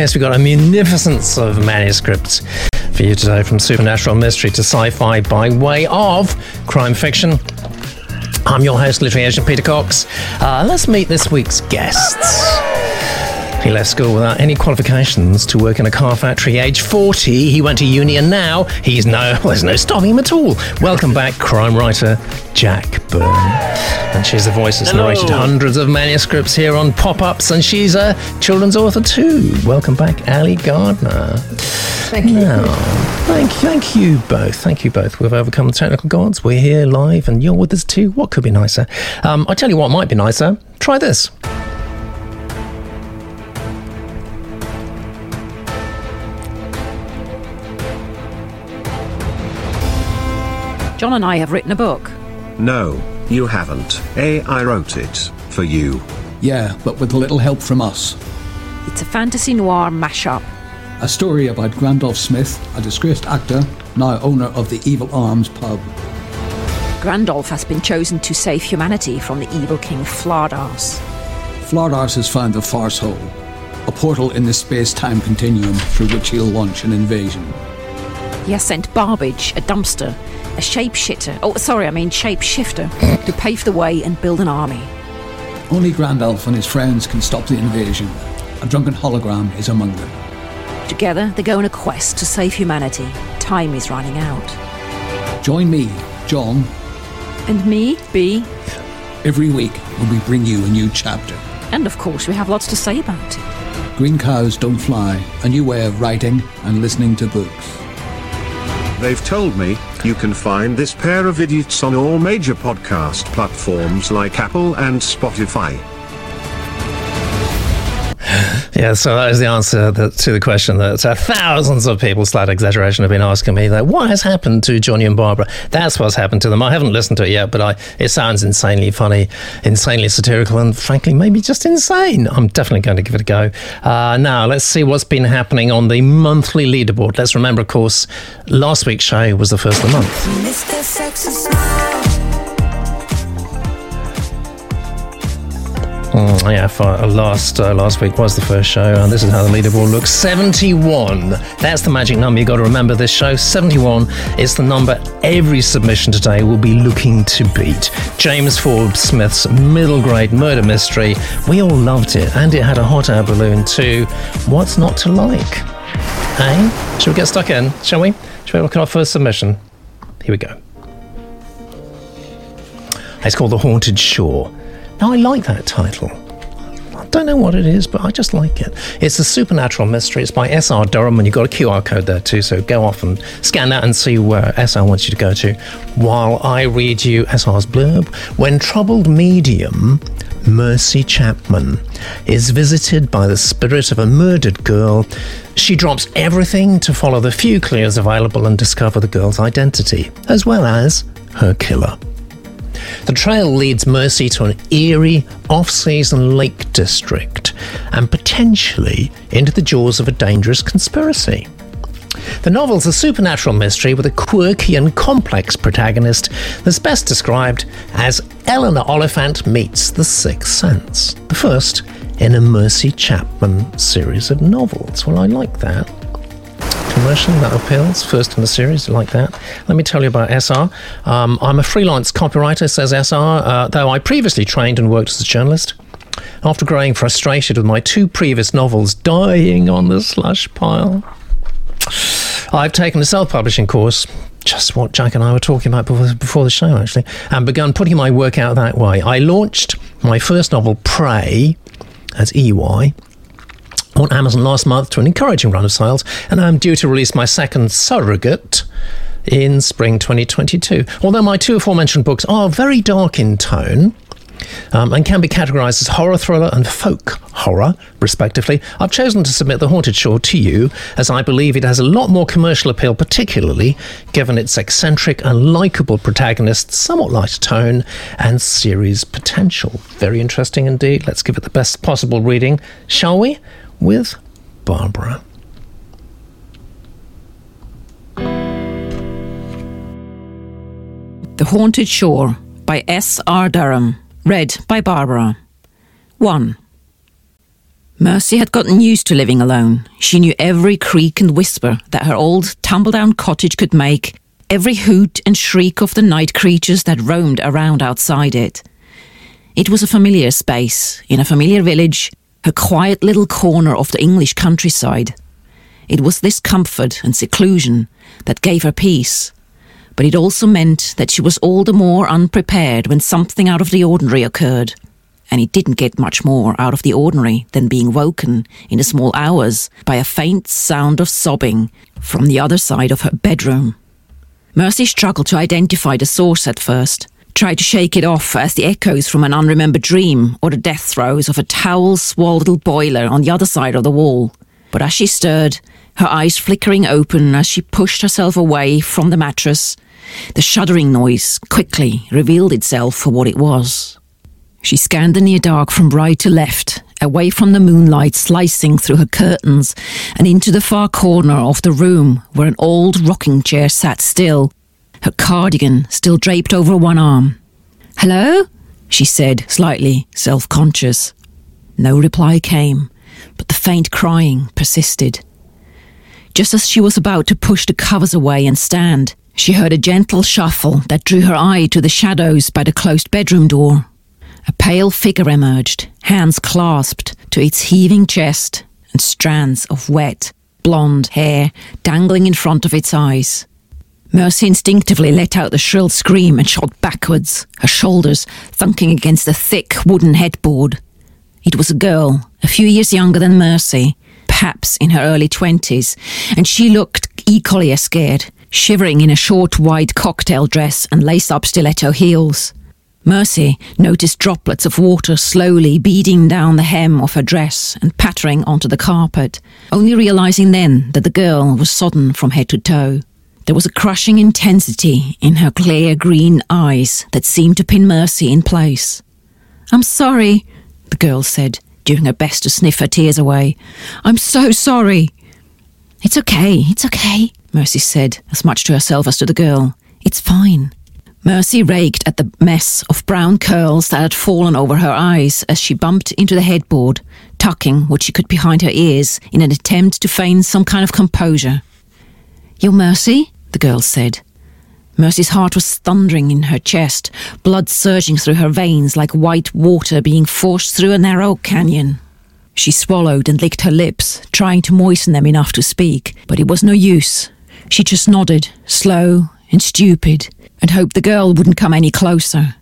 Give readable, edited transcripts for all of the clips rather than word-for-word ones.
Yes, we've got a munificence of manuscripts for you today, from supernatural mystery to sci-fi by way of crime fiction. I'm your host, literary agent Peter Cox. Let's meet this week's guests. He left school without any qualifications to work in a car factory. Age 40, he went to uni, and now he's there's no stopping him at all. Welcome back, crime writer Jack Byrne. And she's the voice that's narrated hundreds of manuscripts here on Pop-Ups, and she's a children's author too. Welcome back, Ali Gardner. Thank you both. We've overcome the technical gods. We're here live, and you're with us too. What could be nicer? I tell you what might be nicer. Try this. John and I have written a book. No, you haven't. I wrote it for you. Yeah, but with a little help from us. It's a fantasy noir mashup. A story about Grandalf Smith, a disgraced actor, now owner of the Evil Arms pub. Grandalf has been chosen to save humanity from the evil king Flardas. Flardas has found the Farce Hole, a portal in the space-time continuum through which he'll launch an invasion. He has sent Barbage, a dumpster, a shapeshifter, to pave the way and build an army. Only Grandalf and his friends can stop the invasion. A drunken hologram is among them. Together, they go on a quest to save humanity. Time is running out. Join me, John. And me, Bea. Every week when we bring you a new chapter. And of course, we have lots to say about it. Green Cows Don't Fly, a new way of writing and listening to books. They've told me you can find this pair of idiots on all major podcast platforms like Apple and Spotify. Yeah, so that is the answer to the question that thousands of people, slight exaggeration, have been asking me. That what has happened to Johnny and Barbara? That's what's happened to them. I haven't listened to it yet, but it sounds insanely funny, insanely satirical, and frankly, maybe just insane. I'm definitely going to give it a go. Now, let's see what's been happening on the monthly leaderboard. Let's remember, of course, last week's show was the first of the month. Mr. Sexy Smile. Last week was the first show, and this is how the leaderboard looks. 71. That's the magic number. You've got to remember this show. 71 is the number every submission today will be looking to beat. James Forbes Smith's middle grade murder mystery. We all loved it, and it had a hot air balloon too. What's not to like? Hey, shall we get stuck in? Shall we? Shall we look at our first submission? Here we go. It's called The Haunted Shore. Now, I like that title. I don't know what it is, but I just like it. It's a supernatural mystery. It's by S.R. Durham, and you've got a QR code there too, so go off and scan that and see where S.R. wants you to go to. While I read you S.R.'s blurb, when troubled medium Mercy Chapman is visited by the spirit of a murdered girl, she drops everything to follow the few clues available and discover the girl's identity, as well as her killer. The trail leads Mercy to an eerie, off-season lake district and potentially into the jaws of a dangerous conspiracy. The novel's a supernatural mystery with a quirky and complex protagonist that's best described as Eleanor Oliphant meets The Sixth Sense, the first in a Mercy Chapman series of novels. Well, I like that. Commercial, that appeals. First in the series, like that. Let me tell you about SR. I'm a freelance copywriter, says SR, though I previously trained and worked as a journalist. After growing frustrated with my two previous novels dying on the slush pile, I've taken a self-publishing course, just what Jack and I were talking about before the show, actually, and begun putting my work out that way. I launched my first novel, Prey, as EY, on Amazon last month to an encouraging run of sales, and I'm due to release my second, Surrogate, in spring 2022. Although my two aforementioned books are very dark in tone and can be categorised as horror thriller and folk horror, respectively, I've chosen to submit The Haunted Shore to you, as I believe it has a lot more commercial appeal, particularly given its eccentric and likeable protagonist, somewhat lighter tone, and series potential. Very interesting indeed. Let's give it the best possible reading, shall we? With Barbara. The Haunted Shore by S.R. Durham. Read by Barbara. 1. Mercy had gotten used to living alone. She knew every creak and whisper that her old, tumble-down cottage could make, every hoot and shriek of the night creatures that roamed around outside it. It was a familiar space, in a familiar village, a quiet little corner of the English countryside. It was this comfort and seclusion that gave her peace, but it also meant that she was all the more unprepared when something out of the ordinary occurred, and it didn't get much more out of the ordinary than being woken in the small hours by a faint sound of sobbing from the other side of her bedroom. Mercy struggled to identify the source at first, tried to shake it off as the echoes from an unremembered dream or the death throes of a towel-swaddled boiler on the other side of the wall. But as she stirred, her eyes flickering open as she pushed herself away from the mattress, the shuddering noise quickly revealed itself for what it was. She scanned the near dark from right to left, away from the moonlight slicing through her curtains and into the far corner of the room where an old rocking chair sat still, her cardigan still draped over one arm. "Hello?" she said, slightly self-conscious. No reply came, but the faint crying persisted. Just as she was about to push the covers away and stand, she heard a gentle shuffle that drew her eye to the shadows by the closed bedroom door. A pale figure emerged, hands clasped to its heaving chest and strands of wet, blonde hair dangling in front of its eyes. Mercy instinctively let out a shrill scream and shot backwards, her shoulders thunking against the thick wooden headboard. It was a girl, a few years younger than Mercy, perhaps in her early 20s, and she looked equally as scared, shivering in a short, wide cocktail dress and lace-up stiletto heels. Mercy noticed droplets of water slowly beading down the hem of her dress and pattering onto the carpet, only realizing then that the girl was sodden from head to toe. There was a crushing intensity in her clear green eyes that seemed to pin Mercy in place. "I'm sorry," the girl said, doing her best to sniff her tears away. "I'm so sorry." It's okay, Mercy said, as much to herself as to the girl. "It's fine." Mercy raked at the mess of brown curls that had fallen over her eyes as she bumped into the headboard, tucking what she could behind her ears in an attempt to feign some kind of composure. "You're Mercy?" the girl said. Mercy's heart was thundering in her chest, blood surging through her veins like white water being forced through a narrow canyon. She swallowed and licked her lips, trying to moisten them enough to speak, but it was no use. She just nodded, slow and stupid, and hoped the girl wouldn't come any closer.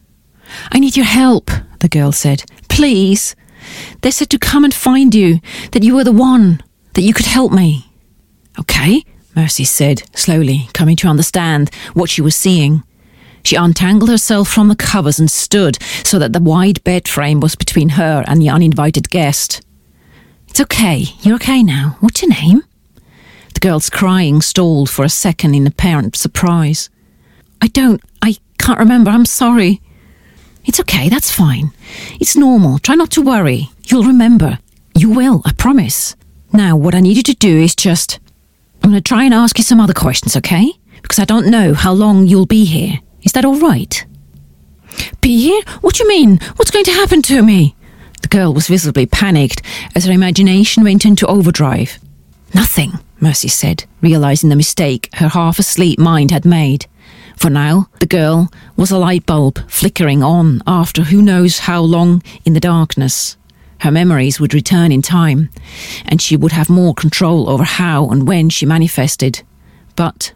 "I need your help," the girl said. "Please. They said to come and find you, that you were the one, that you could help me." "Okay," Mercy said, slowly, coming to understand what she was seeing. She untangled herself from the covers and stood so that the wide bed frame was between her and the uninvited guest. "It's okay. You're okay now. What's your name?" The girl's crying stalled for a second in apparent surprise. I can't remember. I'm sorry." "It's okay. That's fine. It's normal. Try not to worry. You'll remember. You will. I promise. Now, what I need you to do is just... I'm going to try and ask you some other questions, okay? Because I don't know how long you'll be here. Is that all right?" "Be here? What do you mean? What's going to happen to me?" The girl was visibly panicked as her imagination went into overdrive. "Nothing," Mercy said, realizing the mistake her half-asleep mind had made. For now, the girl was a light bulb flickering on after who knows how long in the darkness. Her memories would return in time, and she would have more control over how and when she manifested. But,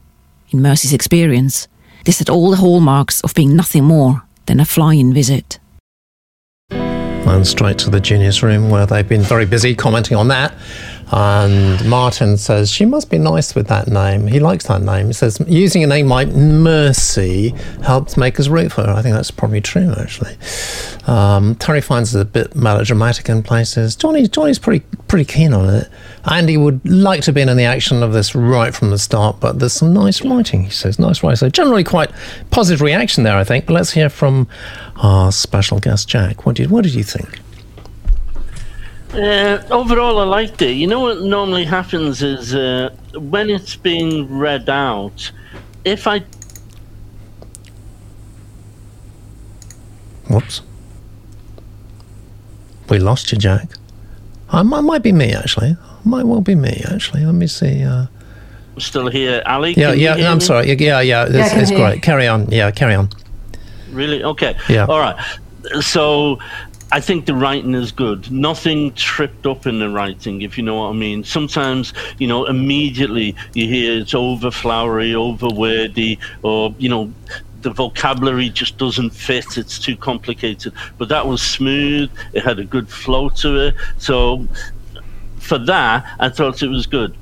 in Mercy's experience, this had all the hallmarks of being nothing more than a fly-in visit. And straight to the juniors' room, where they've been very busy commenting on that. And Martin says, "She must be nice with that name. He likes that name." He says, "Using a name like Mercy helps make us root for her." I think that's probably true, actually. Terry finds it a bit melodramatic in places. Johnny's pretty keen on it. Andy would like to be in the action of this right from the start, but there's some nice writing, he says. Nice writing. So generally quite positive reaction there, I think. But let's hear from our special guest, Jack. What did you think? Overall, I liked it. You know what normally happens is when it's being read out, if I... Whoops. We lost you, Jack. Might be me, actually. Might well be me, actually. Let me see. Still here, Ali? Yeah, I'm sorry. Yeah, it's great. Carry on. Yeah, carry on. Really? Okay. Yeah. All right. So I think the writing is good. Nothing tripped up in the writing, if you know what I mean. Sometimes, you know, immediately you hear it's over-flowery, over-wordy, or, you know, the vocabulary just doesn't fit. It's too complicated. But that was smooth. It had a good flow to it. So for that, I thought it was good.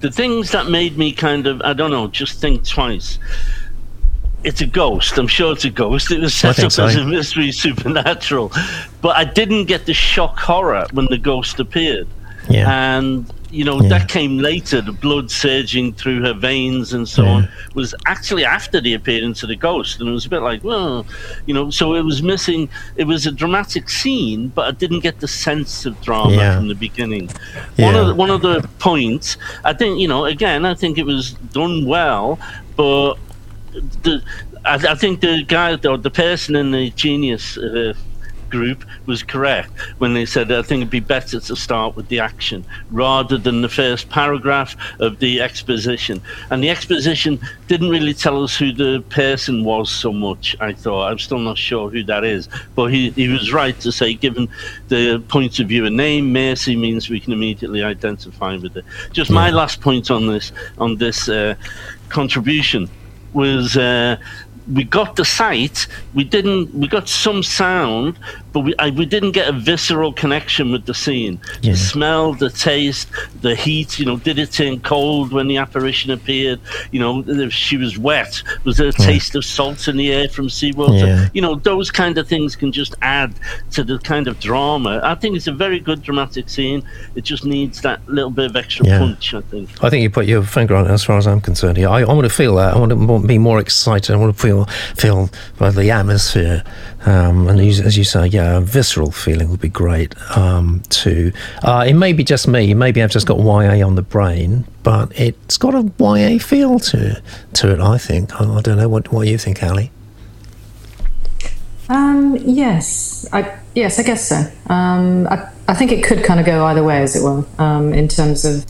The things that made me kind of, I don't know, just think twice. It's a ghost. I'm sure it's a ghost. It was set up as a mystery supernatural. But I didn't get the shock horror when the ghost appeared. Yeah. And, you know, that came later. The blood surging through her veins and so on was actually after the appearance of the ghost. And it was a bit like, well, you know, so it was missing. It was a dramatic scene, but I didn't get the sense of drama from the beginning. Yeah. One of the points, I think, you know, again, I think it was done well, but I think the guy or the person in the Genius group was correct when they said I think it'd be better to start with the action rather than the first paragraph of the exposition. And the exposition didn't really tell us who the person was so much, I thought. I'm still not sure who that is. But he was right to say, given the point of view and name, Mercy means we can immediately identify with it. Just my last point on this contribution was we got the sight, we got some sound, but we didn't get a visceral connection with the scene. Yeah. The smell, the taste, the heat, you know, did it turn cold when the apparition appeared? You know, if she was wet, was there a taste of salt in the air from seawater? Yeah. You know, those kind of things can just add to the kind of drama. I think it's a very good dramatic scene. It just needs that little bit of extra punch, I think. I think you put your finger on it as far as I'm concerned. Yeah, I want to feel that. I want to be more excited. I want to feel the atmosphere. And as you say, a visceral feeling would be great too. It may be just me. Maybe I've just got YA on the brain, but it's got a YA feel to it, I think. I don't know. What you think, Ali? Yes, I guess so. I think it could kind of go either way, as it were, in terms of...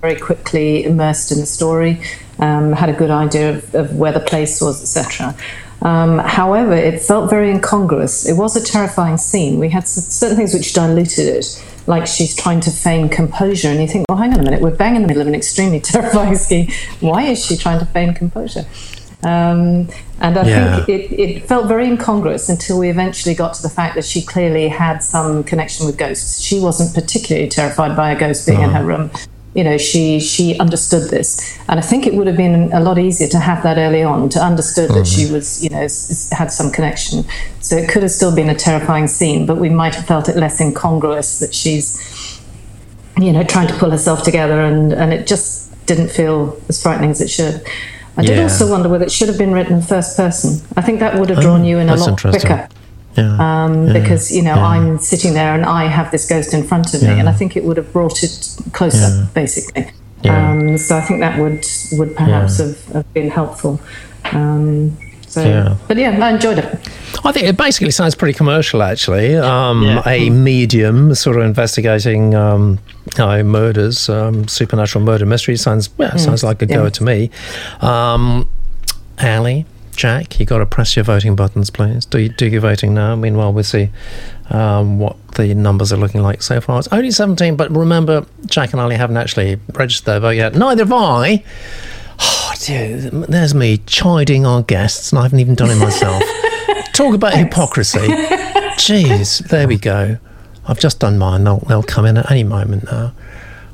very quickly immersed in the story, had a good idea of where the place was, etc. However, it felt very incongruous. It was a terrifying scene. We had certain things which diluted it, like she's trying to feign composure, and you think, well, hang on a minute, we're bang in the middle of an extremely terrifying scene. Why is she trying to feign composure? And I think it felt very incongruous until we eventually got to the fact that she clearly had some connection with ghosts. She wasn't particularly terrified by a ghost being in her room. You know, she understood this, and I think it would have been a lot easier to have that early on, to understood that she was, you know, had some connection. So it could have still been a terrifying scene, but we might have felt it less incongruous that she's, you know, trying to pull herself together, and it just didn't feel as frightening as it should. I did also wonder whether it should have been written in first person. I think that would have drawn you in a lot quicker. Yeah, because, you know, I'm sitting there and I have this ghost in front of me, and I think it would have brought it closer, basically. Yeah. So I think that would perhaps have been helpful. But I enjoyed it. I think it basically sounds pretty commercial, actually. A medium sort of investigating murders, supernatural murder mystery sounds like a goer to me. Ali? Jack, you got to press your voting buttons, please. Do your voting now. Meanwhile, we'll see what the numbers are looking like so far. It's only 17, but remember, Jack and Ali haven't actually registered their vote yet. Neither have I. Oh, dude, there's me chiding our guests, and I haven't even done it myself. Talk about hypocrisy. Jeez, there we go. I've just done mine. They'll come in at any moment now.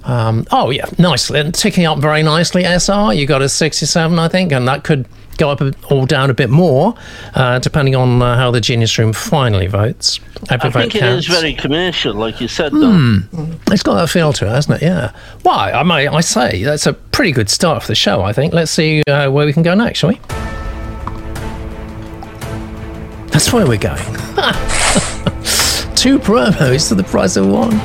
Nicely. Ticking up very nicely, SR. You got a 67, I think, and that could... go up or down a bit more, depending on how the Genius Room finally votes. I think it counts. Is very commercial, like you said, though. It's got that feel to it, hasn't it? Yeah. Why? I say, that's a pretty good start for the show, I think. Let's see where we can go next, shall we? That's where we're going. 2 promos for the price of one.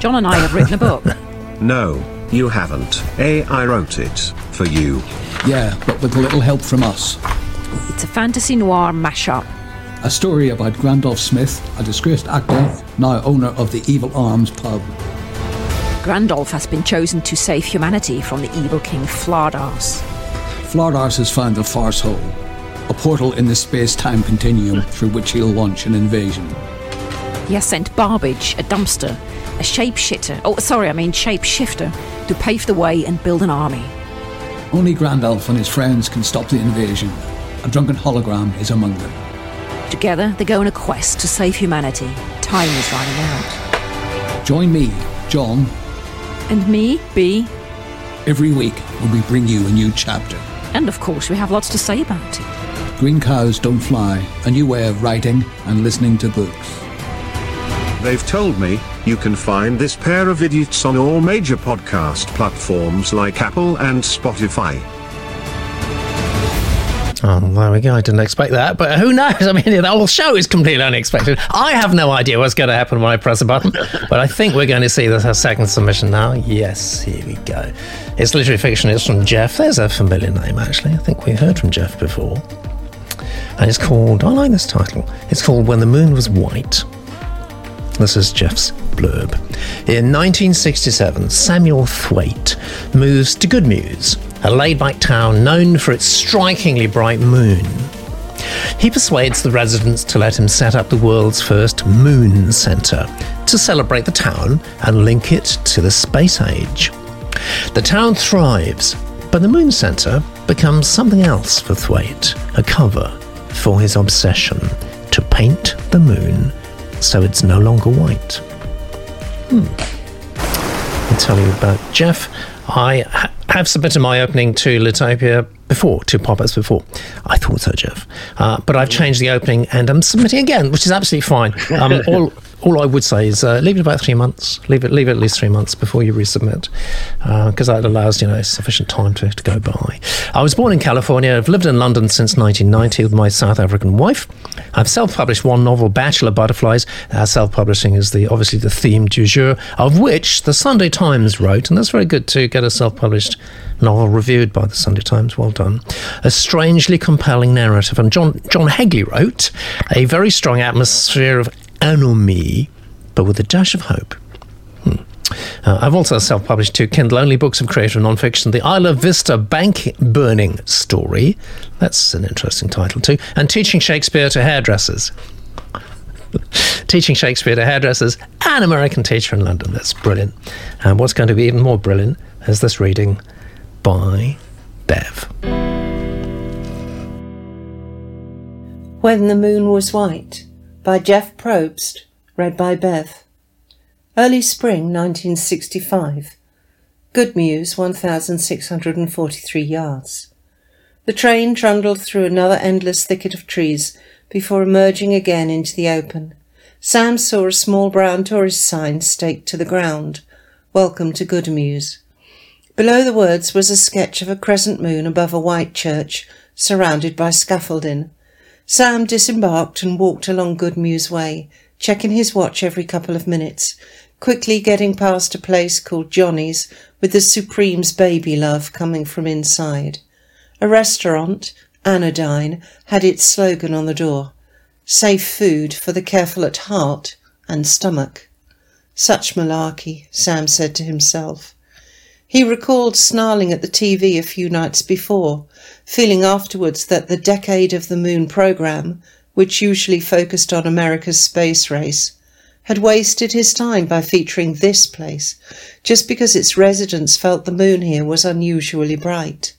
John and I have written a book. No, you haven't. I wrote it for you. Yeah, but with a little help from us. It's a fantasy noir mashup. A story about Grandalf Smith, a disgraced actor, now owner of the Evil Arms pub. Grandalf has been chosen to save humanity from the evil king Flardas. Flardas has found the Farce Hole, a portal in the space-time continuum through which he'll launch an invasion. He has sent Barbage, a dumpster, a shapeshifter, to pave the way and build an army. Only Grandalf and his friends can stop the invasion. A drunken hologram is among them. Together, they go on a quest to save humanity. Time is running out. Join me, John. And me, Bea. Every week when we bring you a new chapter. And of course we have lots to say about it. Green Cows Don't Fly, a new way of writing and listening to books. They've told me you can find this pair of idiots on all major podcast platforms like Apple and Spotify. Oh, there we go. I didn't expect that, but who knows? I mean, the whole show is completely unexpected. I have no idea what's going to happen when I press a button, but I think we're going to see this, our second submission now. Yes, here we go. It's literary fiction. It's from Jeff. There's a familiar name, actually. I think we've heard from Jeff before. And it's called, I like this title, it's called When the Moon Was White. This is Jeff's blurb. In 1967, Samuel Thwaite moves to Goodmuse, a laid-back town known for its strikingly bright moon. He persuades the residents to let him set up the world's first moon centre to celebrate the town and link it to the space age. The town thrives, but the moon centre becomes something else for Thwaite, a cover for his obsession to paint the moon so it's no longer white. I'll tell you about Jeff. I've submitted my opening to Litopia before, to pop-ups before. I thought so, Jeff. But I've changed the opening and I'm submitting again, which is absolutely fine. All I would say is leave it about 3 months. Leave it at least 3 months before you resubmit, because that allows, you know, sufficient time to go by. I was born in California. I've lived in London since 1990 with my South African wife. I've self-published one novel, Bachelor Butterflies. Self-publishing is obviously the theme du jour, of which the Sunday Times wrote, and that's very good to get a self-published novel reviewed by the Sunday Times. Well done. A strangely compelling narrative. And John Hegley wrote a very strong atmosphere of anomie, but with a dash of hope. I've also self-published two Kindle-only books of creative non-fiction, the Isla Vista Bank Burning Story. That's an interesting title too. And Teaching Shakespeare to Hairdressers. Teaching Shakespeare to Hairdressers, an American Teacher in London. That's brilliant. And what's going to be even more brilliant is this reading by Bev. When the Moon Was White, by Jeff Probst, read by Bev. Early spring 1965. Good Muse, 1,643 yards. The train trundled through another endless thicket of trees before emerging again into the open. Sam saw a small brown tourist sign staked to the ground. Welcome to Good Muse. Below the words was a sketch of a crescent moon above a white church surrounded by scaffolding. Sam disembarked and walked along Goodmuse Way, checking his watch every couple of minutes, quickly getting past a place called Johnny's with the Supreme's baby love coming from inside. A restaurant, Anodyne, had its slogan on the door, "Safe food for the careful at heart and stomach." Such malarkey, Sam said to himself. He recalled snarling at the TV a few nights before, feeling afterwards that the Decade of the Moon programme, which usually focused on America's space race, had wasted his time by featuring this place, just because its residents felt the moon here was unusually bright.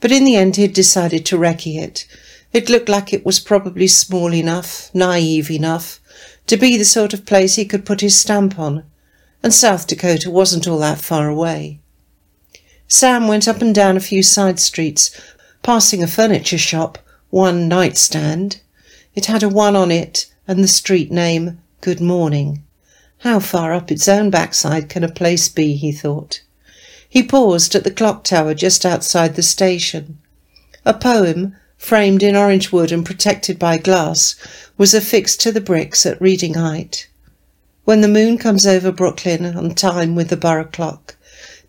But in the end he'd decided to recce it. It looked like it was probably small enough, naive enough, to be the sort of place he could put his stamp on, and South Dakota wasn't all that far away. Sam went up and down a few side streets, passing a furniture shop, one nightstand. It had a 1 on it and the street name, Good Morning. How far up its own backside can a place be, he thought. He paused at the clock tower just outside the station. A poem, framed in orange wood and protected by glass, was affixed to the bricks at reading height. When the moon comes over Brooklyn on time with the borough clock,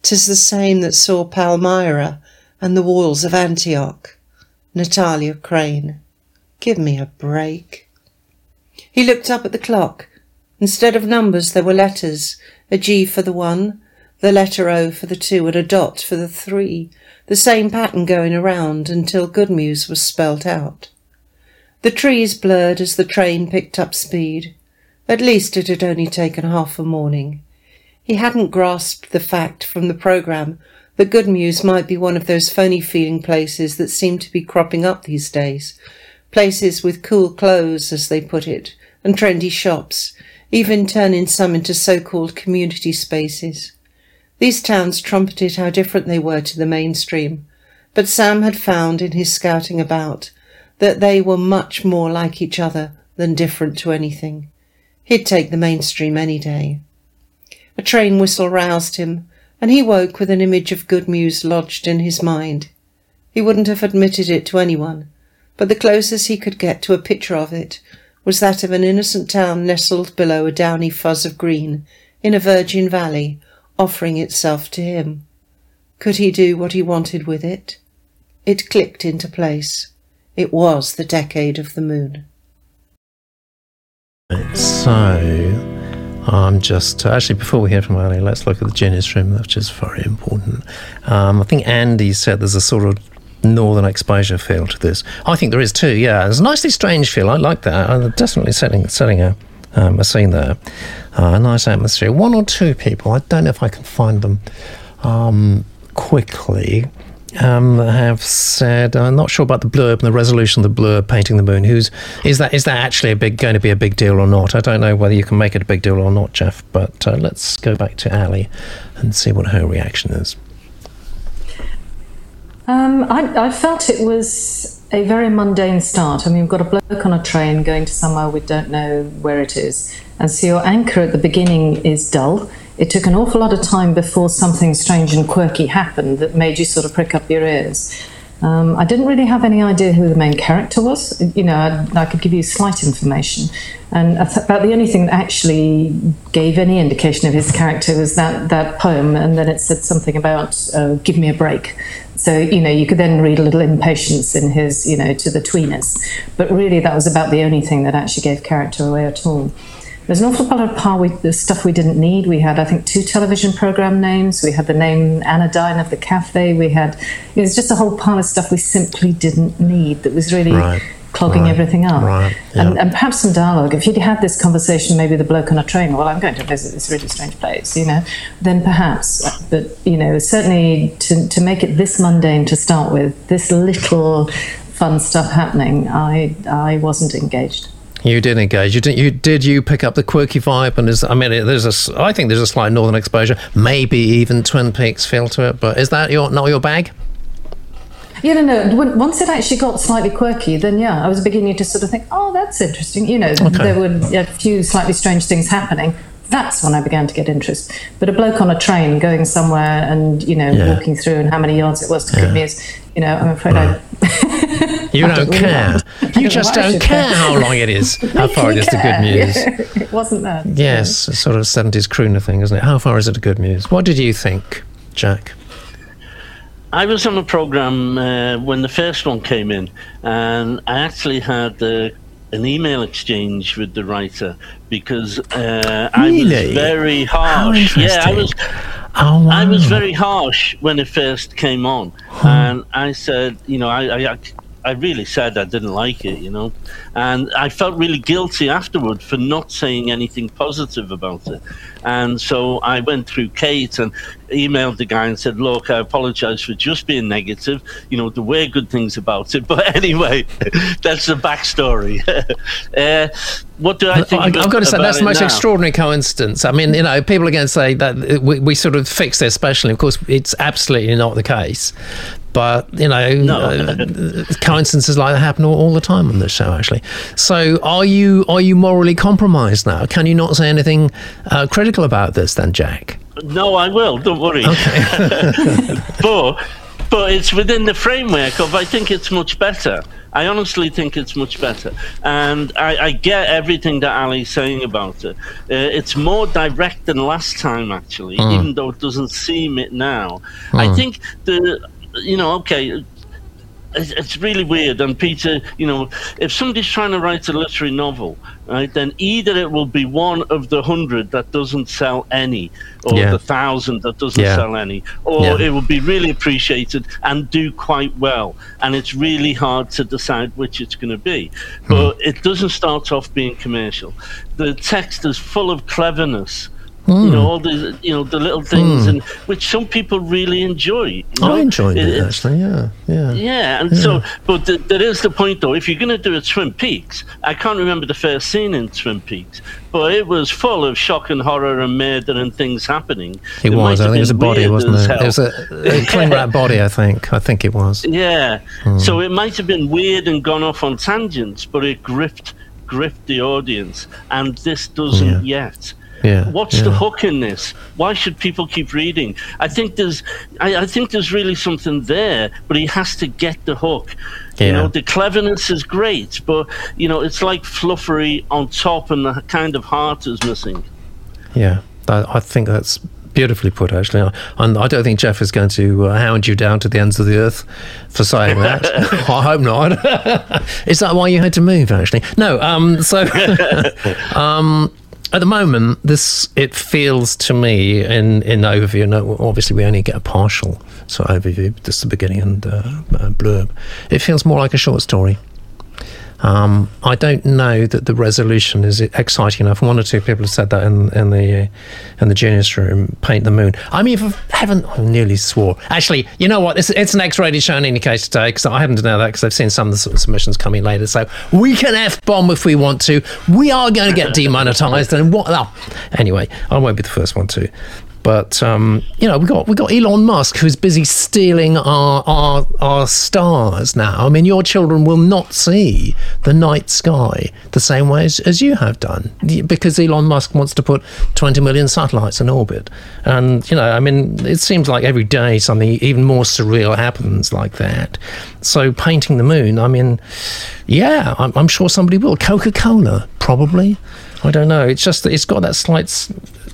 'tis the same that saw Palmyra and the walls of Antioch. Natalia Crane. Give me a break. He looked up at the clock. Instead of numbers, there were letters, a G for the one, the letter O for the two, and a dot for the three, the same pattern going around until Goodmuse was spelt out. The trees blurred as the train picked up speed. At least it had only taken half a morning. He hadn't grasped the fact from the programme that Goodmuse might be one of those phony-feeling places that seem to be cropping up these days, places with cool clothes, as they put it, and trendy shops, even turning some into so-called community spaces. These towns trumpeted how different they were to the mainstream, but Sam had found in his scouting about that they were much more like each other than different to anything. He'd take the mainstream any day. A train whistle roused him, and he woke with an image of Goodmuse lodged in his mind. He wouldn't have admitted it to anyone, but the closest he could get to a picture of it was that of an innocent town nestled below a downy fuzz of green in a virgin valley, offering itself to him. Could he do what he wanted with it? It clicked into place. It was the decade of the moon. So, actually, before we hear from Ali, let's look at the Genius Room, which is very important. I think Andy said there's a sort of Northern Exposure feel to this. I think there is too, yeah. There's a nicely strange feel. I like that. I'm definitely setting a scene there. A nice atmosphere. One or two people, I don't know if I can find them quickly, have said, I'm not sure about the blurb and the resolution of the blurb painting the moon. Is that actually going to be a big deal or not? I don't know whether you can make it a big deal or not, Jeff, but let's go back to Ali and see what her reaction is. I felt it was a very mundane start. I mean, we've got a bloke on a train going to somewhere we don't know where it is. And so your anchor at the beginning is dull. It took an awful lot of time before something strange and quirky happened that made you sort of prick up your ears. I didn't really have any idea who the main character was. You know, I could give you slight information. And about the only thing that actually gave any indication of his character was that poem, and then it said something about, give me a break. So, you know, you could then read a little impatience in his, you know, to the tweeners. But really that was about the only thing that actually gave character away at all. There's an awful lot of stuff we didn't need. We had, I think, 2 television program names. We had the name Anodyne of the cafe. We had, it was just a whole pile of stuff we simply didn't need that was really clogging everything up. Right, yeah. And perhaps some dialogue. If you'd had this conversation, maybe the bloke on a train, well, I'm going to visit this really strange place, you know, then perhaps. But, you know, certainly to make it this mundane to start with, this little fun stuff happening, I wasn't engaged. You did engage. You pick up the quirky vibe, and I think there's a slight Northern Exposure, maybe even Twin Peaks feel to it. But is that not your bag? Yeah, no. Once it actually got slightly quirky, then yeah, I was beginning to sort of think, oh, that's interesting. You know, There were a few slightly strange things happening. That's when I began to get interest. But a bloke on a train going somewhere and, you know, walking through and how many yards it was to Goodmuse, you know, I'm afraid I... You don't care. You just don't care how long it is, how far it is to Goodmuse. Yeah, it wasn't that. Yes, a sort of 70s crooner thing, isn't it? How far is it to Goodmuse? What did you think, Jack? I was on a programme when the first one came in, and I actually had an email exchange with the writer because I was very harsh. Yeah, I was very harsh when it first came on, and I said, you know, I really said I didn't like it, you know, and I felt really guilty afterward for not saying anything positive about it. And so I went through Kate and emailed the guy and said, look, I apologize for just being negative. You know, there were good things about it. But anyway, that's the backstory. What do I think about it now? I've got to say, that's the most extraordinary coincidence. I mean, you know, people are going to say that we sort of fixed this specially. Of course, it's absolutely not the case. But, you know, coincidences like that happen all the time on this show, actually. So are you morally compromised now? Can you not say anything critical about this then, Jack? No, I will. Don't worry. Okay. But it's within the framework of I think it's much better. I honestly think it's much better. And I get everything that Ali's saying about it. It's more direct than last time, actually, even though it doesn't seem it now. I think the... You know, okay, It's really weird. And Peter, you know, if somebody's trying to write a literary novel, right, then either it will be one of the 100 that doesn't sell any, or the 1,000 that doesn't sell any, or it will be really appreciated and do quite well. And it's really hard to decide which it's going to be. But it doesn't start off being commercial. The text is full of cleverness. You know, all these, you know, the little things, and which some people really enjoy. You know? I enjoyed it actually, so, but there is the point, though. If you're going to do a Twin Peaks, I can't remember the first scene in Twin Peaks, but it was full of shock and horror and murder and things happening. It was. I think it was a body, wasn't it? It was a clean rat body, I think. I think it was. Yeah. So it might have been weird and gone off on tangents, but it gripped the audience, and this doesn't yet. Yeah, what's the hook in this? Why should people keep reading? I think there's really something there, but he has to get the hook. You know, the cleverness is great, but you know, it's like fluffery on top, and the kind of heart is missing. Yeah, I think that's beautifully put, actually. And I don't think Jeff is going to hound you down to the ends of the earth for saying that. I hope not. Is that why you had to move? Actually, no. At the moment, it feels to me in overview, and obviously we only get a partial sort of overview, but just the beginning and blurb. It feels more like a short story. I don't know that the resolution is exciting enough. One or two people have said that in the Genius Room, Paint the Moon. I mean, if I haven't, I nearly swore. Actually, you know what? It's an X-rated show in any case today, because I haven't done that, because I've seen some of the sort of submissions coming later. So we can F-bomb if we want to. We are going to get demonetised, and what? Oh. Anyway, I won't be the first one to. But you know, we got Elon Musk, who's busy stealing our stars now. I mean, your children will not see the night sky the same way as you have done, because Elon Musk wants to put 20 million satellites in orbit. And you know, I mean, it seems like every day something even more surreal happens like that. So painting the moon, I mean, yeah, I'm sure somebody will. Coca-Cola, probably. I don't know. It's just that it's got that slight.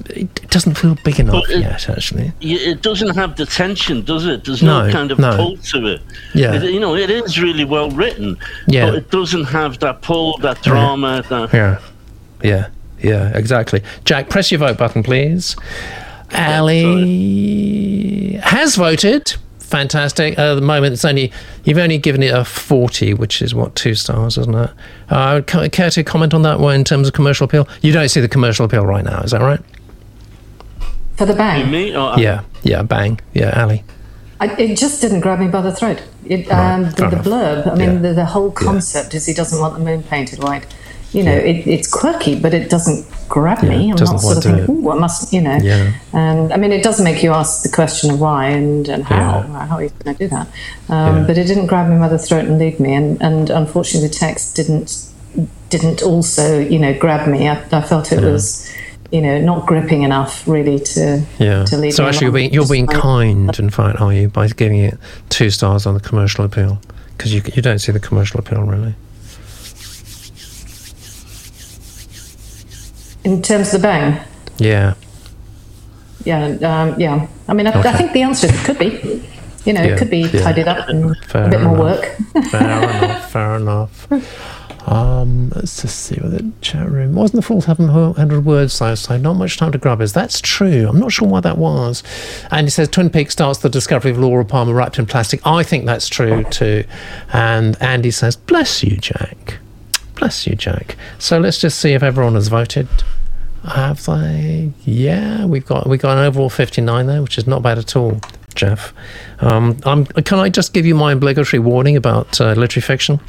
It doesn't feel big enough yet, actually. It doesn't have the tension, does it? There's no kind of pull to it. Yeah. It, you know, it is really well written, but it doesn't have that pull, that drama. Exactly. Jack, press your vote button, please. Ali has voted. Fantastic. At the moment, you've only given it a 40, which is what, 2 stars, isn't it? Care to comment on that one in terms of commercial appeal? You don't see the commercial appeal right now, is that right? For the bang? You mean, or bang. Yeah, Ali. It just didn't grab me by the throat. The blurb, I mean, the whole concept is he doesn't want the moon painted white. You know, it's quirky, but it doesn't grab me. I'm not sort of thinking, I must, you know. Yeah. I mean, it does make you ask the question of why and how are you going to do that? But it didn't grab me by the throat and lead me. And unfortunately, the text didn't also, you know, grab me. I felt it was, you know, not gripping enough really to lead me. So actually, you're being kind, in fact, are you, by giving it 2 stars on the commercial appeal? Because you don't see the commercial appeal, really. In terms of the bang? I mean, I think the answer could be, you know, it could be tidied up and a bit more work. Fair enough. Let's just see with the chat room. Wasn't the full 700 words last time? Not much time to grab us. That's true. I'm not sure why that was. And it says Twin Peaks starts the discovery of Laura Palmer wrapped in plastic. I think that's true too. And Andy says, bless you, Jack. So let's just see if everyone has voted. Have they? Yeah, we've got an overall 59 there, which is not bad at all, Jeff. Can I just give you my obligatory warning about literary fiction?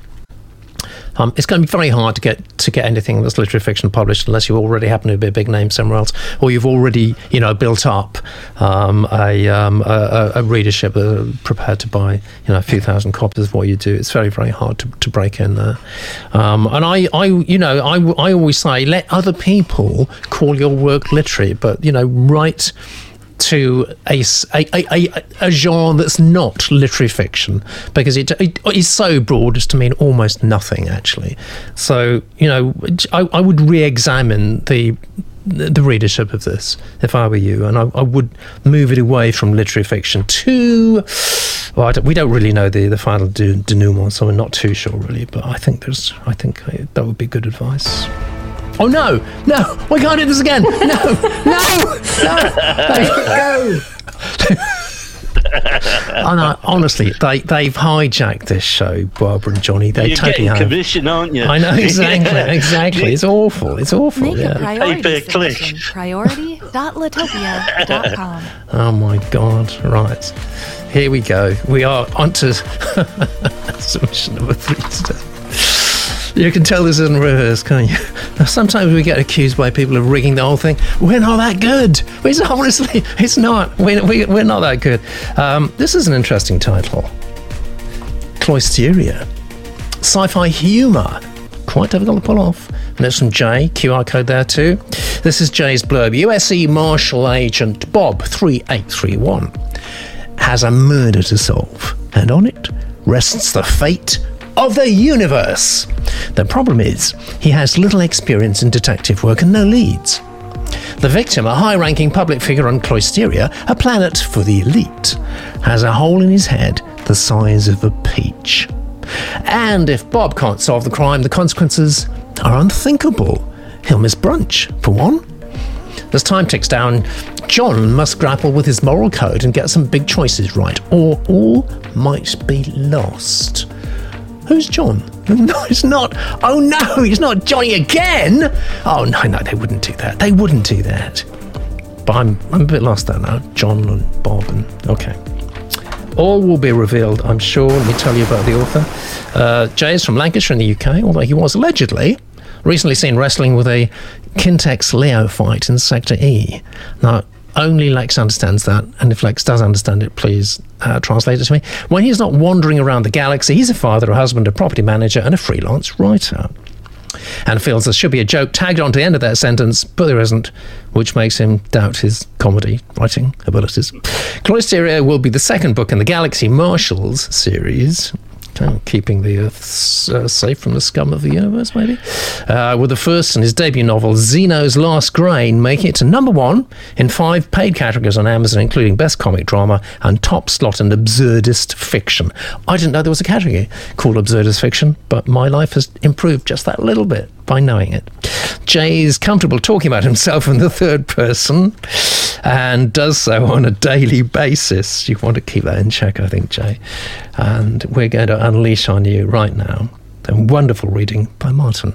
It's going to be very hard to get anything that's literary fiction published unless you already happen to be a big name somewhere else, or you've already, you know, built up a readership prepared to buy, you know, a few thousand copies of what you do. It's very, very hard to break in there. And I always say, let other people call your work literary, but you know, write to a genre that's not literary fiction, because it is so broad as to mean almost nothing, actually. So, you know, I would re-examine the readership of this if I were you, and I would move it away from literary fiction to Well, we don't really know the final denouement, so we're not too sure really, but I think that would be good advice. Oh no, we can't do this again. No. And honestly, they've hijacked this show, Barbara and Johnny. You're totally getting commission, aren't you? I know, exactly. It's awful. Make a priority selection. Priority.latopia.com. Oh my God! Right, here we go. We are onto submission number 3 today. You can tell this isn't rehearsed, can't you? Now, sometimes we get accused by people of rigging the whole thing. We're not that good. It's not. We're not that good. This is an interesting title. Cloisteria. Sci-fi humour. Quite difficult to pull off. And it's from Jay. QR code there too. This is Jay's blurb. USC Marshal Agent Bob 3831 has a murder to solve. And on it rests the fate of the universe. The problem is, he has little experience in detective work and no leads. The victim, a high-ranking public figure on Cloisteria, a planet for the elite, has a hole in his head the size of a peach. And if Bob can't solve the crime, the consequences are unthinkable. He'll miss brunch, for one. As time ticks down, John must grapple with his moral code and get some big choices right, or all might be lost. Who's John? No, it's not. Oh, no, it's not Johnny again. Oh, no, they wouldn't do that. But I'm a bit lost there now. John and Bob and... Okay. All will be revealed, I'm sure. Let me tell you about the author. Jay is from Lancashire in the UK, although he was allegedly recently seen wrestling with a Kintex Leo fight in Sector E. Now, only Lex understands that, and if Lex does understand it, please translate it to me. When he's not wandering around the galaxy, he's a father, a husband, a property manager, and a freelance writer. And feels there should be a joke tagged onto the end of that sentence, but there isn't, which makes him doubt his comedy writing abilities. Cloisteria will be the second book in the Galaxy Marshals series, keeping the Earth safe from the scum of the universe, maybe. With the first and his debut novel, Zeno's Last Grain, making it to number 1 in 5 paid categories on Amazon, including Best Comic Drama and Top Slot in Absurdist Fiction. I didn't know there was a category called Absurdist Fiction, but my life has improved just that little bit by knowing it. Jay's comfortable talking about himself in the third person and does so on a daily basis. You want to keep that in check, I think, Jay. And we're going to unleash on you right now a wonderful reading by Martin.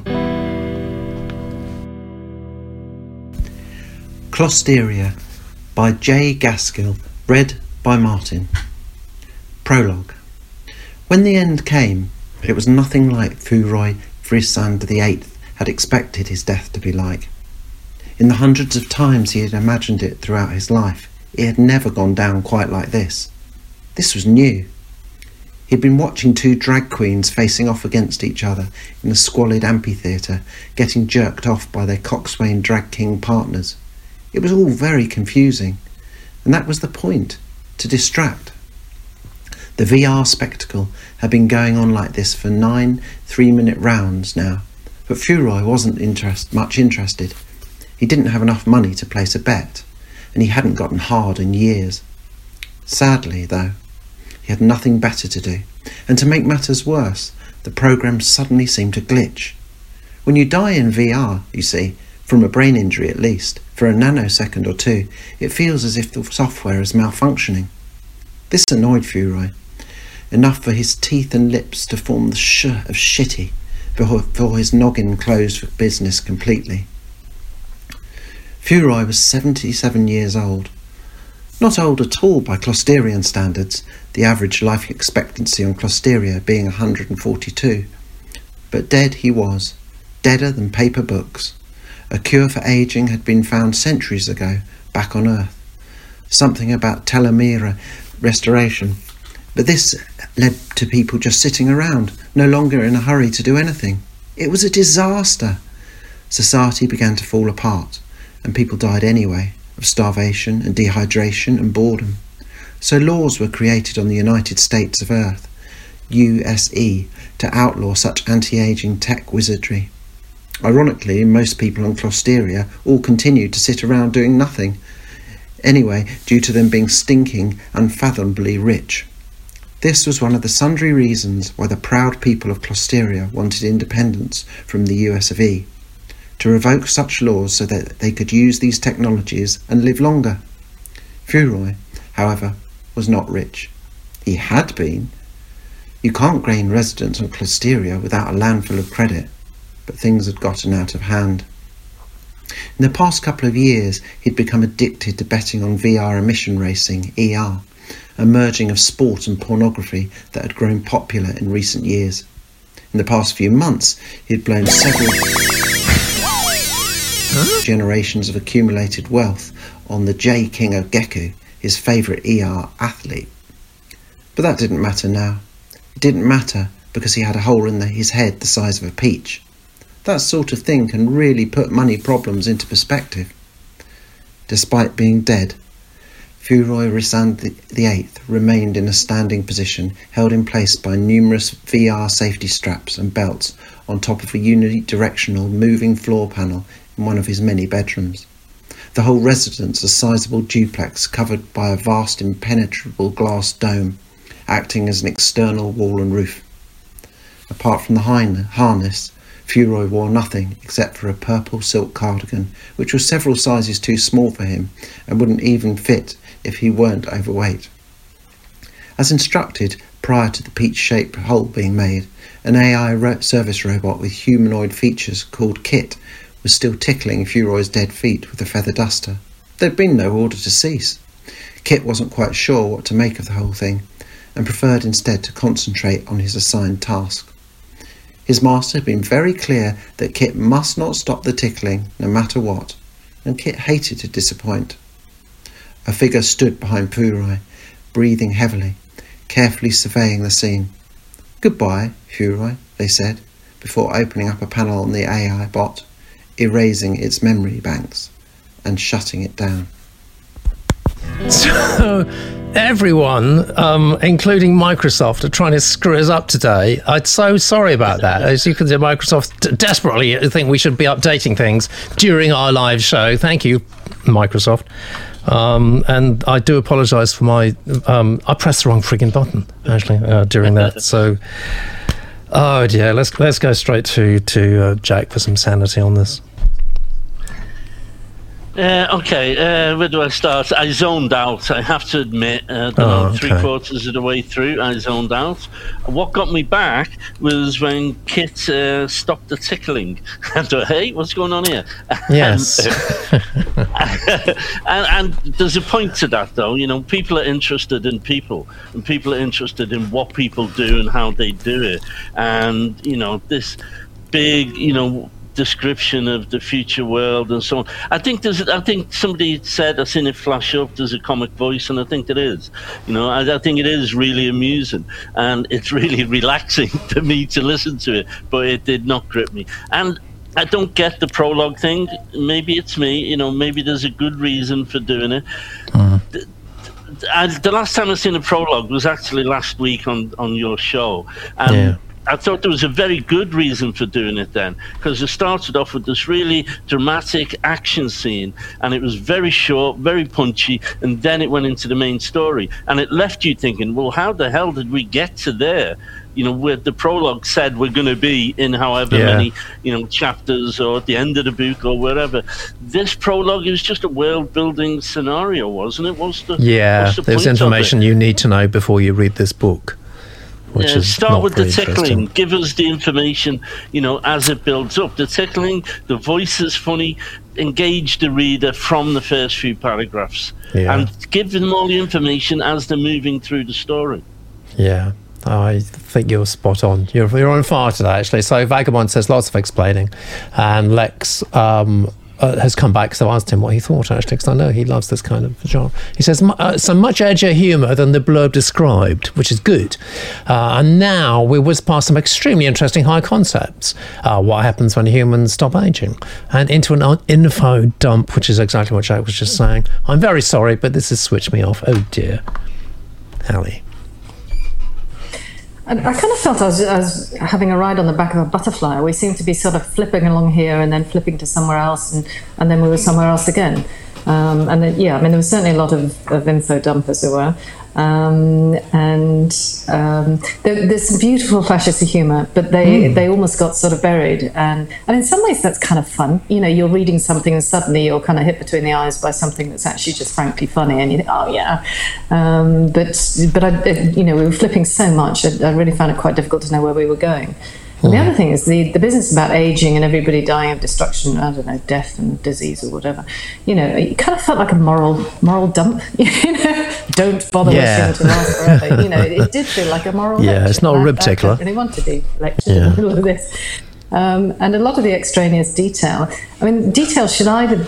Cloisteria by Jay Gaskill, read by Martin. Prologue. When the end came, it was nothing like Furoi Frisand VIII had expected his death to be like. In the hundreds of times he had imagined it throughout his life, it had never gone down quite like this. This was new. He'd been watching 2 drag queens facing off against each other in a squalid amphitheatre, getting jerked off by their coxswain drag king partners. It was all very confusing, and that was the point, to distract. The VR spectacle had been going on like this for 9 three-minute rounds now, but Furoi wasn't much interested. He didn't have enough money to place a bet, and he hadn't gotten hard in years. Sadly, though, he had nothing better to do, and to make matters worse, the programme suddenly seemed to glitch. When you die in VR, you see, from a brain injury at least, for a nanosecond or 2, it feels as if the software is malfunctioning. This annoyed Furoi, enough for his teeth and lips to form the sh of shitty, before his noggin closed for business completely. Furoi was 77 years old. Not old at all by Cloisterian standards, the average life expectancy on Cloisteria being 142. But dead he was, deader than paper books. A cure for ageing had been found centuries ago, back on Earth. Something about telomere restoration. But this led to people just sitting around, no longer in a hurry to do anything. It was a disaster. Society began to fall apart, and people died anyway, of starvation and dehydration and boredom. So laws were created on the United States of Earth, USE, to outlaw such anti-aging tech wizardry. Ironically, most people on Cloisteria all continued to sit around doing nothing, anyway, due to them being stinking, unfathomably rich. This was one of the sundry reasons why the proud people of Closteria wanted independence from the US of E, to revoke such laws so that they could use these technologies and live longer. Furoi, however, was not rich. He had been. You can't gain residence on Closteria without a landful of credit, but things had gotten out of hand. In the past couple of years, he'd become addicted to betting on VR emission racing, ER, a merging of sport and pornography that had grown popular in recent years. In the past few months, he'd blown several generations of accumulated wealth on the J. King of Geku, his favourite ER athlete. But that didn't matter now. It didn't matter because he had a hole in his head the size of a peach. That sort of thing can really put money problems into perspective. Despite being dead, Furoi Frisand VIII remained in a standing position, held in place by numerous VR safety straps and belts on top of a unidirectional moving floor panel in one of his many bedrooms. The whole residence, a sizable duplex covered by a vast impenetrable glass dome, acting as an external wall and roof. Apart from the harness, Furoi wore nothing except for a purple silk cardigan, which was several sizes too small for him and wouldn't even fit if he weren't overweight. As instructed prior to the peach-shaped hole being made, an AI service robot with humanoid features called Kit was still tickling Furoi's dead feet with a feather duster. There'd been no order to cease. Kit wasn't quite sure what to make of the whole thing and preferred instead to concentrate on his assigned task. His master had been very clear that Kit must not stop the tickling, no matter what, and Kit hated to disappoint. A figure stood behind Furoi, breathing heavily, carefully surveying the scene. "Goodbye, Furoi," they said, before opening up a panel on the AI bot, erasing its memory banks, and shutting it down. So, everyone, including Microsoft, are trying to screw us up today. I'm so sorry about that. As you can see, Microsoft desperately think we should be updating things during our live show. Thank you, Microsoft. And I do apologise for my... I pressed the wrong frigging button, actually, during that. So, oh dear, let's go straight to Jack for some sanity on this. Okay, where do I start? I zoned out, I have to admit. Three-quarters of the way through, I zoned out. What got me back was when Kit stopped the tickling. I thought, hey, what's going on here? Yes. and there's a point to that, though. You know, people are interested in people, and people are interested in what people do and how they do it. And, you know, this big, you know, description of the future world and so on. I think somebody said, I've seen it flash up, there's a comic voice, and I think it is. You know, I think it is really amusing, and it's really relaxing to me to listen to it, but it did not grip me. And I don't get the prologue thing. Maybe it's me, you know, maybe there's a good reason for doing it. The last time I seen a prologue was actually last week on your show. And yeah. I thought there was a very good reason for doing it then, because it started off with this really dramatic action scene, and it was very short, very punchy, and then it went into the main story, and it left you thinking, well, how the hell did we get to there? You know, where the prologue said we're going to be in however many, you know, chapters or at the end of the book or wherever. This prologue is just a world-building scenario, wasn't it? There's information you need to know before you read this book. Start with the tickling, give us the information, you know, as it builds up. The tickling, the voice is funny, engage the reader from the first few paragraphs and give them all the information as they're moving through the story. Yeah, I think you're spot on. You're on fire today, actually. So Vagabond says lots of explaining, and Lex has come back, so I asked him what he thought, actually, because I know he loves this kind of genre. He says, some much edgier humour than the blurb described, which is good. And now we whiz past some extremely interesting high concepts. What happens when humans stop ageing? And into an info dump, which is exactly what Jack was just saying. I'm very sorry, but this has switched me off. Oh, dear. Ali. I kind of felt I was having a ride on the back of a butterfly. We seemed to be sort of flipping along here and then flipping to somewhere else, and then we were somewhere else again. And then, yeah, I mean, there was certainly a lot of info dump, as it were. There's some beautiful flashes of humour, but they almost got sort of buried. And in some ways, that's kind of fun. You know, you're reading something and suddenly you're kind of hit between the eyes by something that's actually just frankly funny, and you think, oh yeah. But we were flipping so much, I really found it quite difficult to know where we were going. And the other thing is the business about ageing and everybody dying of destruction, I don't know, death and disease or whatever. You know, it kind of felt like a moral dump. You know, don't bother wishing to last forever. You know, it did feel like a moral lecture. It's not a rib tickler. I don't really want to do lectures in the middle of this. And a lot of the extraneous detail. I mean, detail should either,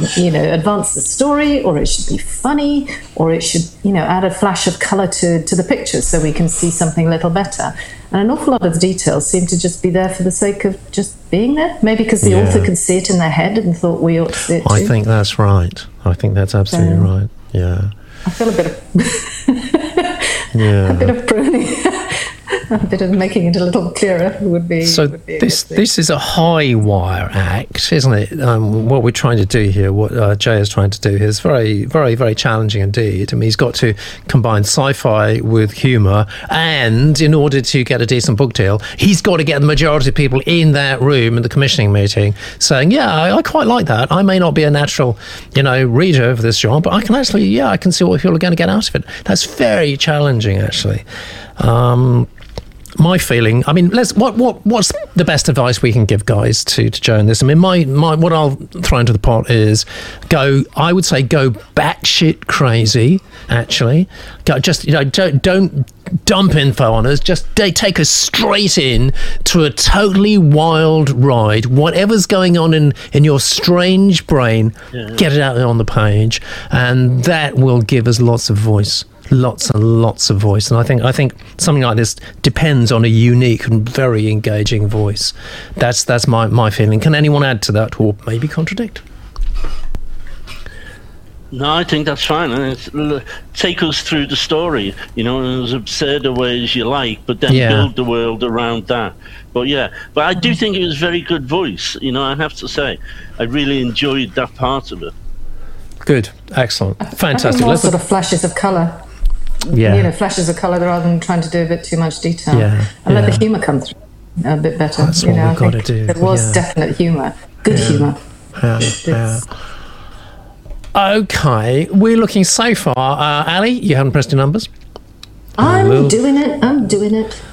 advance the story, or it should be funny, or it should, add a flash of colour to the picture so we can see something a little better. And an awful lot of the details seem to just be there for the sake of just being there. Maybe because the author could see it in their head and thought we ought to see it too. I think that's right. I think that's absolutely right. Yeah. I feel a bit of... a bit of pruning. A bit of making it a little clearer would be... So would be this is a high wire act, isn't it? What we're trying to do here, what Jay is trying to do here, is very, very, very challenging indeed. I mean, he's got to combine sci-fi with humour, and in order to get a decent book deal, he's got to get the majority of people in that room at the commissioning meeting saying, I quite like that. I may not be a natural, reader of this genre, but I can actually, I can see what people are going to get out of it. That's very challenging, actually. My feeling, I mean, what's the best advice we can give guys to Joe in this? I mean, my what I'll throw into the pot is go batshit crazy, actually. Go, just, don't dump info on us. Just take us straight in to a totally wild ride. Whatever's going on in your strange brain, get it out on the page, and that will give us lots of voice. Lots and lots of voice, and I think something like this depends on a unique and very engaging voice. That's my feeling. Can anyone add to that, or maybe contradict? No, I think that's fine. Take us through the story, in as absurd a way as you like, but then build the world around that. But I do think it was very good voice. I have to say, I really enjoyed that part of it. Good, excellent, fantastic. I think more sort of flashes of colour. Yeah. Flashes of colour rather than trying to do a bit too much detail. Yeah. And let the humour come through a bit better. That's what we've got to do. There was definite humour. Good humour. Yeah. Okay, we're looking so far. Ali, you haven't pressed your numbers? I'm doing it.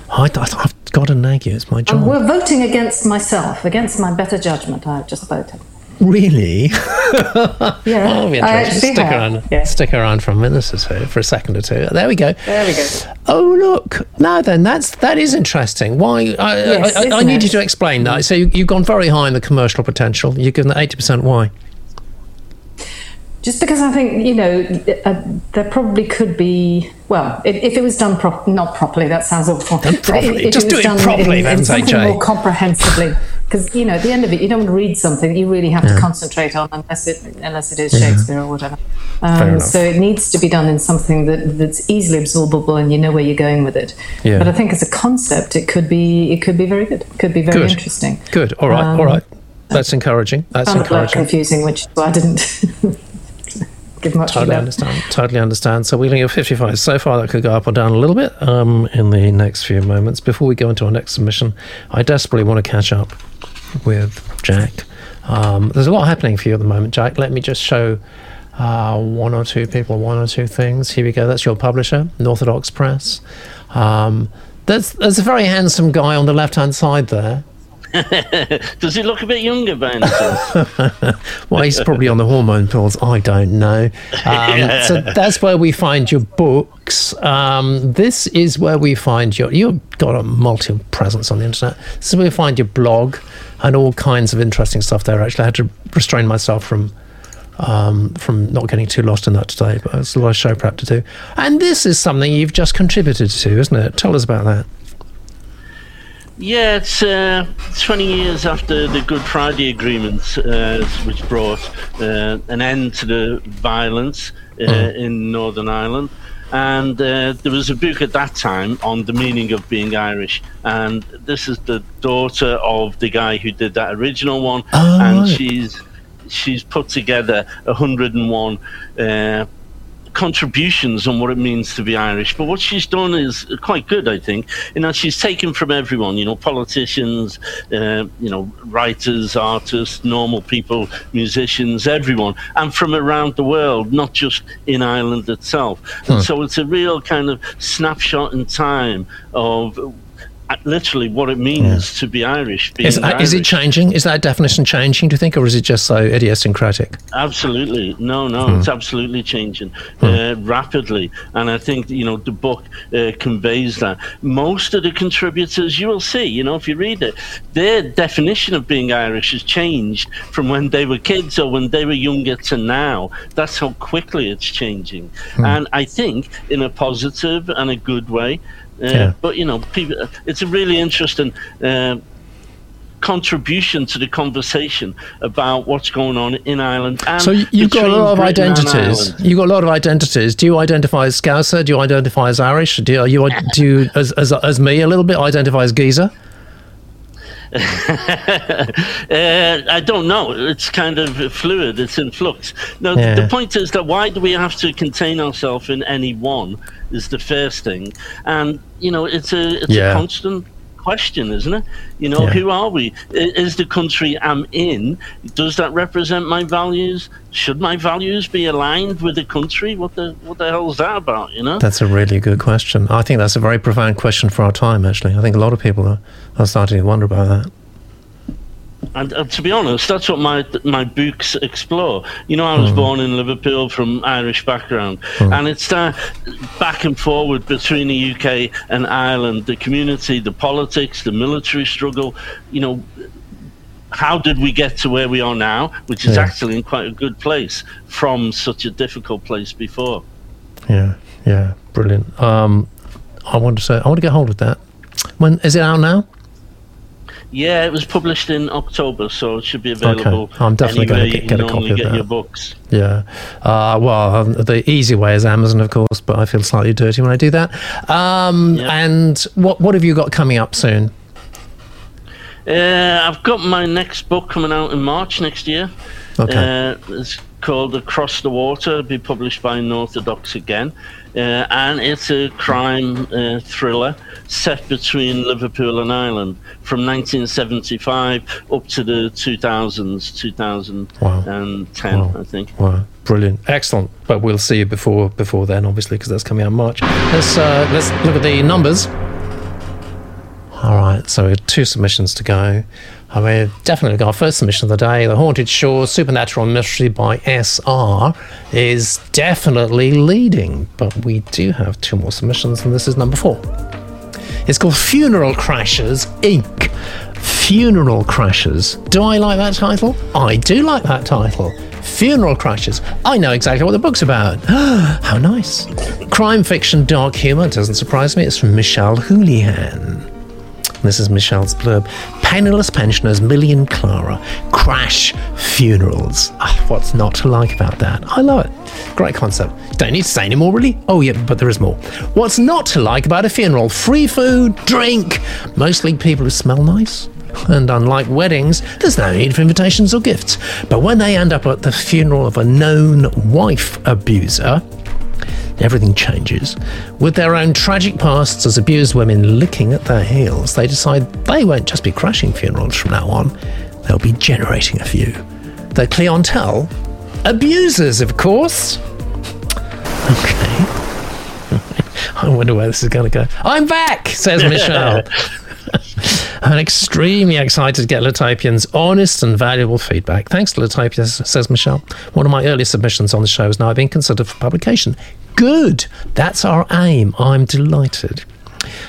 I've got to nag you, it's my job. We're voting against myself, against my better judgment. I've just voted. Really? Stick around for a minute or two, for a second or two. There we go. Oh, look. Now then, that is interesting. Why? I need you to explain that. So you've gone very high in the commercial potential. You've given that 80%. Why? Just because I think, there probably could be... Well, if it was done not properly, that sounds awful. Done properly. Just do it properly, then, say, Jay. More comprehensively. Because, at the end of it, you don't want to read something that you really have to concentrate on unless it is Shakespeare or whatever. So it needs to be done in something that's easily absorbable and you know where you're going with it. Yeah. But I think as a concept, it could be very good. It could be very interesting. Good. All right. That's encouraging. That's quite confusing, which is why I didn't... Totally understand. So we're going to 55. So far, that could go up or down a little bit in the next few moments. Before we go into our next submission, I desperately want to catch up with Jack. There's a lot happening for you at the moment, Jack. Let me just show one or two things. Here we go. That's your publisher, Northodox Press. There's a very handsome guy on the left-hand side there. Does he look a bit younger by any chance? Well, he's probably on the hormone pills. I don't know. So that's where we find your books. This is where we find you've got a multi presence on the internet. This is where we find your blog and all kinds of interesting stuff there. Actually, I had to restrain myself from not getting too lost in that today, but it's a lot of show prep to do. And this is something you've just contributed to, isn't it? Tell us about that. Yeah, it's 20 years after the Good Friday Agreement, which brought an end to the violence in Northern Ireland. And there was a book at that time on the meaning of being Irish. And this is the daughter of the guy who did that original one. Oh, and right. She's put together 101 contributions on what it means to be Irish, but what she's done is quite good, I think, in that she's taken from everyone, you know, politicians, writers, artists, normal people, musicians, everyone, and from around the world, not just in Ireland itself. And so it's a real kind of snapshot in time of literally what it means to be Irish. Is it changing? Is that definition changing, do you think, or is it just so idiosyncratic? Absolutely. No, it's absolutely changing rapidly. And I think, the book conveys that. Most of the contributors, you will see, if you read it, their definition of being Irish has changed from when they were kids or when they were younger to now. That's how quickly it's changing. And I think in a positive and a good way. But, people, it's a really interesting contribution to the conversation about what's going on in Ireland. And so you've got a lot of identities. Do you identify as Scouser? Do you identify as Irish? Do you as me a little bit, identify as geezer? I don't know. It's kind of fluid. It's in flux. The point is that why do we have to contain ourselves in any one is the first thing. And, it's a constant question, isn't it? Who are we? Is the country I'm in, does that represent my values? Should my values be aligned with the country? What the hell is that about, That's a really good question. I think that's a very profound question for our time, actually. I think a lot of people are starting to wonder about that. And to be honest, that's what my books explore. I was born in Liverpool from Irish background, and it's that back and forward between the UK and Ireland, the community, the politics, the military struggle, how did we get to where we are now, which is actually in quite a good place from such a difficult place before. Yeah, brilliant. I want to get hold of that. When is it out now? Yeah, it was published in October, so it should be available. Okay. I'm definitely going to get a copy of that. Your books. Yeah. The easy way is Amazon, of course, but I feel slightly dirty when I do that. And what have you got coming up soon? I've got my next book coming out in March next year. Okay. It's called Across the Water. It'll be published by Northodox again. And it's a crime thriller set between Liverpool and Ireland from 1975 up to the 2010, I think. Wow, brilliant, excellent. But we'll see you before then, obviously, because that's coming out in March. Let's look at the numbers. All right, so we have 2 submissions to go. We've definitely got our first submission of the day. The Haunted Shore Supernatural Mystery by S.R. is definitely leading, but we do have 2 more submissions, and this is number 4. It's called Funeral Crashers, Inc. Funeral Crashers. Do I like that title? I do like that title. Funeral Crashers. I know exactly what the book's about. How nice. Crime fiction, dark humour. Doesn't surprise me. It's from Michelle Houlihan. This is Michelle's blurb. Penniless pensioners Millie and Clara crash funerals. What's not to like about that? I love it. Great concept. Don't need to say any more, really? Oh, yeah, but there is more. What's not to like about a funeral? Free food, drink, mostly people who smell nice. And unlike weddings, there's no need for invitations or gifts. But when they end up at the funeral of a known wife abuser, everything changes. With their own tragic pasts as abused women licking at their heels, they decide they won't just be crashing funerals from now on, they'll be generating a few. Their clientele, abusers, of course. Okay. I wonder where this is going to go. I'm back, says Michelle. I'm extremely excited to get Latopian's honest and valuable feedback. Thanks to Latopia, says Michelle. One of my earliest submissions on the show is now being considered for publication. Good. That's our aim. I'm delighted.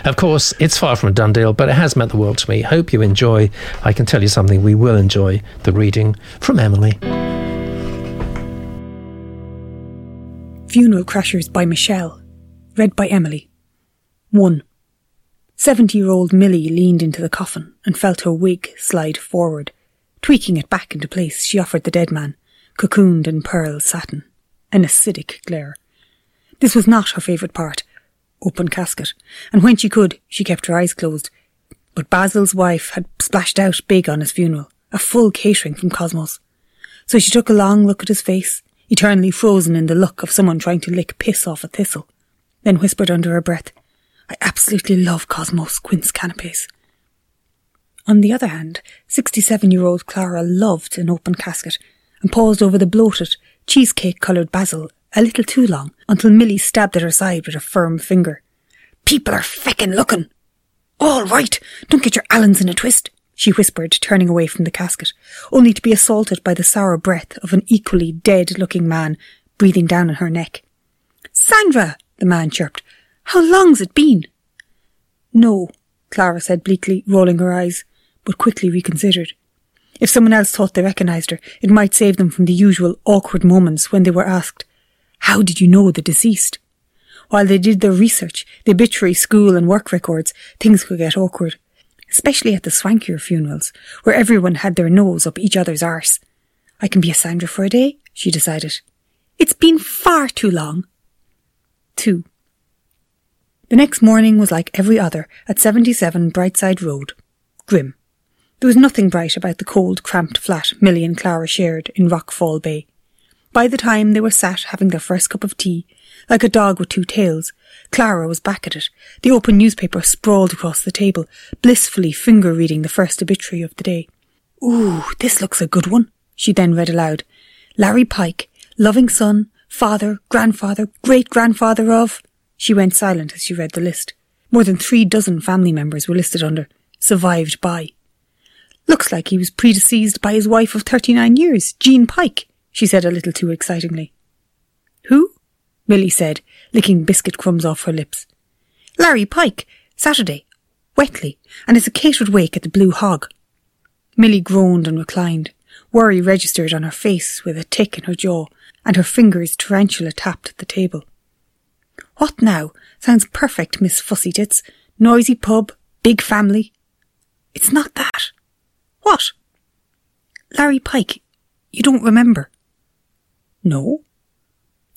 Of course, it's far from a done deal, but it has meant the world to me. Hope you enjoy. I can tell you something, we will enjoy the reading from Emily. Funeral Crashers by Michelle. Read by Emily. 1. 70-year-old Millie leaned into the coffin and felt her wig slide forward. Tweaking it back into place, she offered the dead man, cocooned in pearl satin, an acidic glare. This was not her favourite part, open casket, and when she could, she kept her eyes closed. But Basil's wife had splashed out big on his funeral, a full catering from Cosmos. So she took a long look at his face, eternally frozen in the look of someone trying to lick piss off a thistle, then whispered under her breath, "I absolutely love Cosmos quince canapes." On the other hand, 67-year-old Clara loved an open casket and paused over the bloated, cheesecake-coloured basil a little too long until Millie stabbed at her side with a firm finger. "People are feckin' looking! All right, don't get your Allens in a twist," she whispered, turning away from the casket, only to be assaulted by the sour breath of an equally dead-looking man breathing down on her neck. "Sandra!" the man chirped. "How long's it been?" "No," Clara said bleakly, rolling her eyes, but quickly reconsidered. If someone else thought they recognised her, it might save them from the usual awkward moments when they were asked, "How did you know the deceased?" While they did their research, the obituary, school and work records, things could get awkward, especially at the swankier funerals, where everyone had their nose up each other's arse. "I can be a Sandra for a day," she decided. "It's been far too long." 2. The next morning was like every other at 77 Brightside Road. Grim. There was nothing bright about the cold, cramped flat Millie and Clara shared in Rockfall Bay. By the time they were sat having their first cup of tea, like a dog with two tails, Clara was back at it, the open newspaper sprawled across the table, blissfully finger-reading the first obituary of the day. "Ooh, this looks a good one," she then read aloud. "Larry Pike, loving son, father, grandfather, great-grandfather of..." She went silent as she read the list. More than 36 family members were listed under "survived by." "Looks like he was predeceased by his wife of 39 years, Jean Pike," she said a little too excitingly. "Who?" Millie said, licking biscuit crumbs off her lips. "Larry Pike, Saturday, Wetley, and it's a catered wake at the Blue Hog." Millie groaned and reclined. Worry registered on her face with a tick in her jaw, and her fingers tarantula tapped at the table. "What now? Sounds perfect, Miss Fussy Tits. Noisy pub, big family." "It's not that." "What?" "Larry Pike. You don't remember?" "No."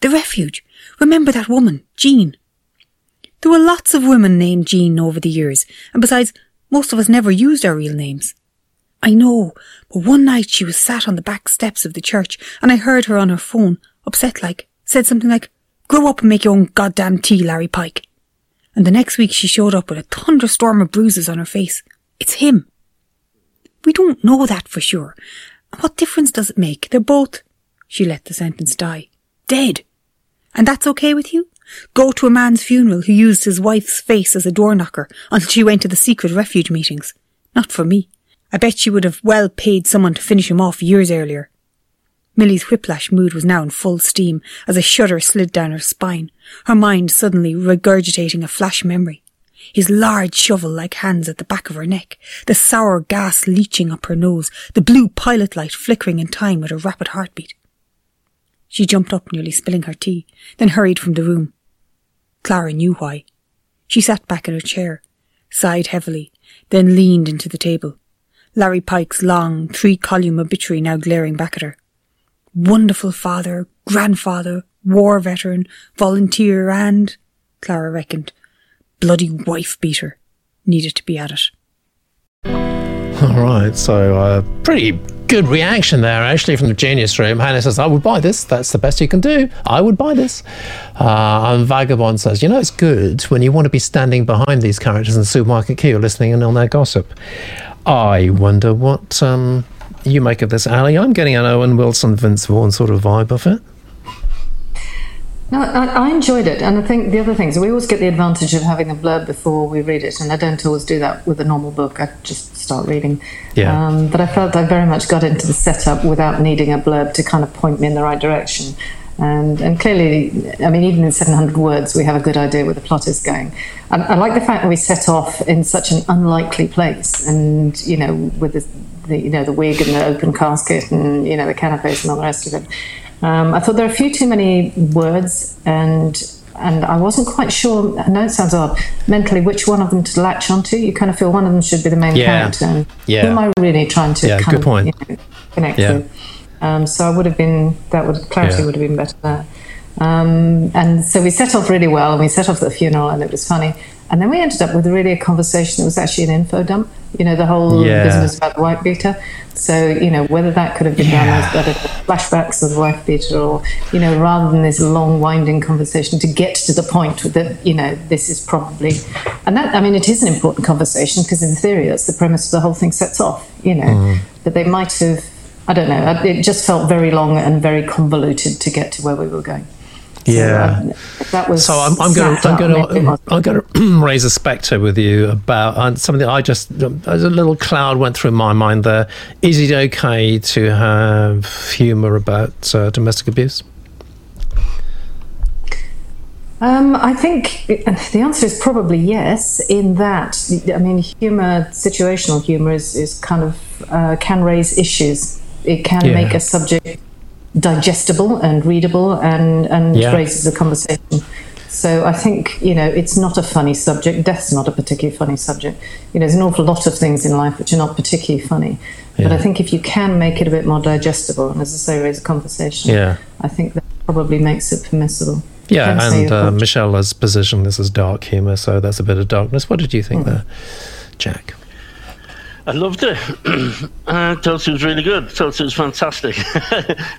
"The refuge. Remember that woman, Jean?" "There were lots of women named Jean over the years, and besides, most of us never used our real names." "I know, but one night she was sat on the back steps of the church, and I heard her on her phone, upset-like, said something like, 'Grow up and make your own goddamn tea, Larry Pike.' And the next week she showed up with a thunderstorm of bruises on her face. It's him." "We don't know that for sure. And what difference does it make? They're both—" she let the sentence die. "Dead. And that's okay with you? Go to a man's funeral who used his wife's face as a doorknocker until she went to the secret refuge meetings. Not for me. I bet she would have well paid someone to finish him off years earlier." Millie's whiplash mood was now in full steam as a shudder slid down her spine, her mind suddenly regurgitating a flash memory. His large shovel-like hands at the back of her neck, the sour gas leaching up her nose, the blue pilot light flickering in time with a rapid heartbeat. She jumped up, nearly spilling her tea, then hurried from the room. Clara knew why. She sat back in her chair, sighed heavily, then leaned into the table, Larry Pike's long, 3-column obituary now glaring back at her. "Wonderful father, grandfather, war veteran, volunteer and," Clara reckoned, "bloody wife beater," needed to be at it. All right, so pretty good reaction there, actually, from the Genius Room. Hannah says, "I would buy this. That's the best you can do. I would buy this." And Vagabond says, "You know, it's good when you want to be standing behind these characters in the supermarket queue listening in on their gossip." I wonder what... you make of this, Ali? I'm getting an Owen Wilson, Vince Vaughn sort of vibe of it. No, I enjoyed it, and I think the other thing is we always get the advantage of having a blurb before we read it, and I don't always do that with a normal book. I just start reading. Yeah. But I felt I very much got into the setup without needing a blurb to kind of point me in the right direction. And clearly, I mean, even in 700 words, we have a good idea where the plot is going. And I like the fact that we set off in such an unlikely place, and, you know, with the wig and the open casket and, you know, the canapes and all the rest of it. I thought there are a few too many words, and I wasn't quite sure, I know it sounds odd, mentally which one of them to latch onto. You kind of feel one of them should be the main character. And who am I really trying to connect with? So I would have been, clarity would have been better there. And so we set off really well, and we set off at the funeral, and it was funny. And then we ended up with really a conversation that was actually an info dump, you know, the whole business about the wife beater. So, you know, whether that could have been done as flashbacks of the wife beater or, you know, rather than this long winding conversation to get to the point that, you know, this is probably... And that, I mean, it is an important conversation because in theory that's the premise the whole thing sets off, you know. But they might have... I don't know. It just felt very long and very convoluted to get to where we were going. So I'm going to raise a spectre with you about something. As a little cloud went through my mind there. Is it okay to have humour about domestic abuse? I think the answer is probably yes, in that, I mean, humour, situational humour is kind of, can raise issues. It can make a subject digestible and readable and raises a conversation. So I think, you know, it's not a funny subject. Death's not a particularly funny subject. You know, there's an awful lot of things in life which are not particularly funny. Yeah. But I think if you can make it a bit more digestible and, as I say, raise a conversation, I think that probably makes it permissible. Yeah, and Michelle has positioned this as dark humour, so that's a bit of darkness. What did you think there, Jack? I loved it. I thought it was really good. I thought it was fantastic.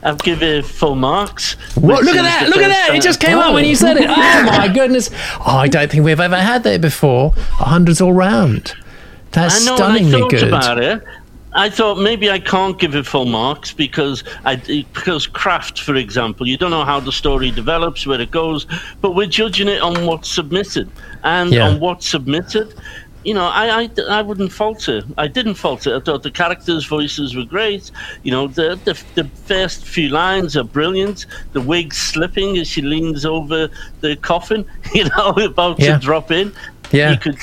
I'd give it full marks. What? Look at that! Look at that! It just came up when you said it. Oh my goodness! Oh, I don't think we've ever had that before. 100s all round. That's stunningly good. I thought about it. I thought maybe I can't give it full marks because Craft, for example, you don't know how the story develops, where it goes, but we're judging it on what's submitted. And on what's submitted, you know, I wouldn't fault it. I didn't fault it. I thought the characters' voices were great. You know, the first few lines are brilliant. The wig slipping as she leans over the coffin, you know, about to drop in. Yeah. You could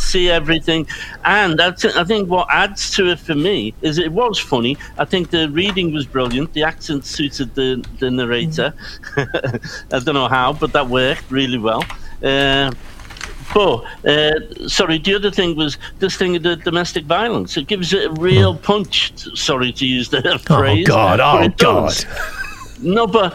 see everything, and that's it. I think what adds to it for me is it was funny. I think the reading was brilliant. The accent suited the narrator. I don't know how, but that worked really well. The other thing was this thing of the domestic violence. It gives it a real punch. Sorry to use that phrase. Oh God. No, but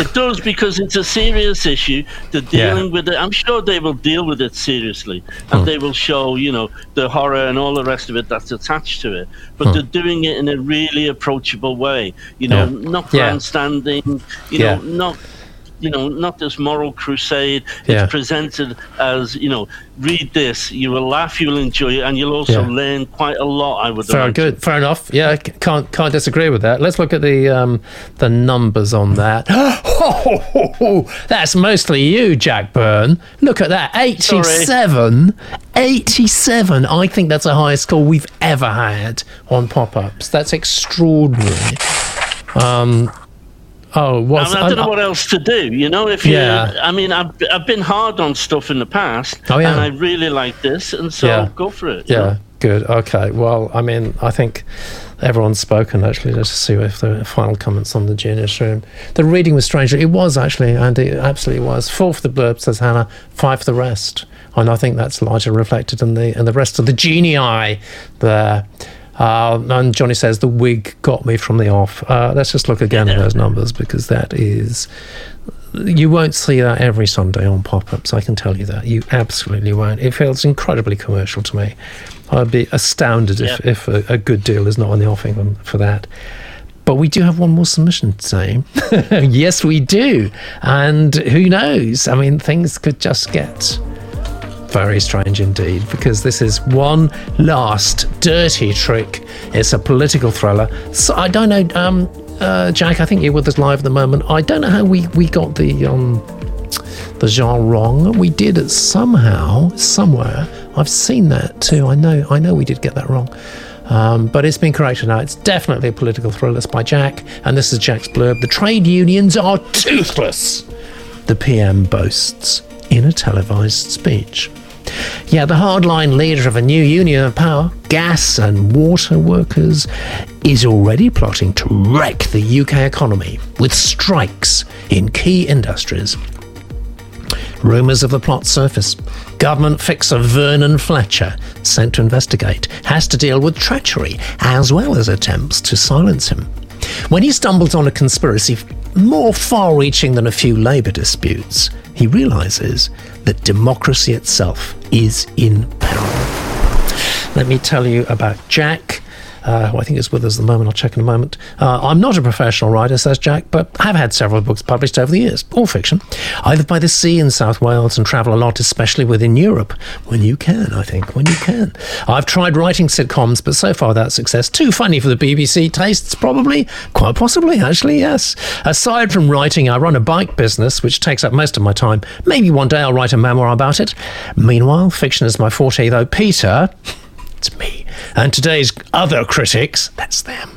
it does, because it's a serious issue. They're dealing with it. I'm sure they will deal with it seriously, and they will show, you know, the horror and all the rest of it that's attached to it. But they're doing it in a really approachable way. You know, not grandstanding. You know, not this moral crusade. It's presented as, you know, read this, you will laugh, you'll enjoy it, and you'll also learn quite a lot, I would imagine. Good, fair enough. Yeah, can't disagree with that. Let's look at the numbers on that. That's mostly you, Jack Byrne. Look at that, 87. Sorry. 87. I think that's the highest score we've ever had on pop-ups. That's extraordinary. I don't know what else to do, you know. If you, I mean, I've been hard on stuff in the past, and I really like this, and so go for it. Yeah, good. Okay. Well, I mean, I think everyone's spoken. Actually, let's see if there are final comments on the Genius Room. The reading was strange. It was actually, and it absolutely was. 4 for the blurb, says Hannah. 5 for the rest, and I think that's largely reflected in the rest of the genii there. And Johnny says the wig got me from the off. Let's just look again at those numbers, because that is, you won't see that every Sunday on pop-ups, I can tell you that. You absolutely won't. It feels incredibly commercial to me. I'd be astounded if a good deal is not on the offing for that. But we do have one more submission today. Yes, we do. And who knows? I mean, things could just get very strange indeed, because this is One Last Dirty Trick. It's a political thriller. So I don't know, Jack, I think you're with us live at the moment. I don't know how we got the genre wrong. We did it somehow, somewhere. I've seen that too. I know we did get that wrong. But it's been corrected now. It's definitely a political thriller. It's by Jack, and this is Jack's blurb. The trade unions are toothless, the PM boasts in a televised speech. The hardline leader of a new union of power, gas and water workers, is already plotting to wreck the UK economy with strikes in key industries. Rumours of the plot surface. Government fixer Vernon Fletcher, sent to investigate, has to deal with treachery as well as attempts to silence him. When he stumbles on a conspiracy more far-reaching than a few labour disputes, he realises that democracy itself is in peril. Let me tell you about Jack, who I think is with us at the moment. I'll check in a moment. I'm not a professional writer, says Jack, but I've had several books published over the years, all fiction. I live by the sea in South Wales and travel a lot, especially within Europe. When you can, I think, when you can. I've tried writing sitcoms, but so far without success. Too funny for the BBC tastes, probably. Quite possibly, actually, yes. Aside from writing, I run a bike business, which takes up most of my time. Maybe one day I'll write a memoir about it. Meanwhile, fiction is my forte, though Peter... It's me. And today's other critics, that's them,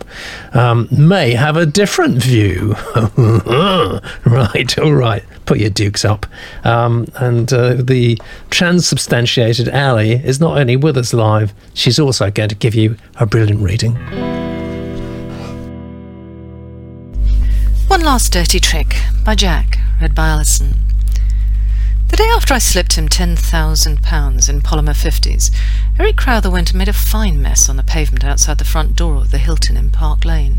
may have a different view. Right, all right. Put your dukes up. And the transubstantiated Ali is not only with us live, she's also going to give you a brilliant reading. One Last Dirty Trick by Jack, read by Alison. The day after I slipped him £10,000 in polymer 50s, Eric Crowther went and made a fine mess on the pavement outside the front door of the Hilton in Park Lane.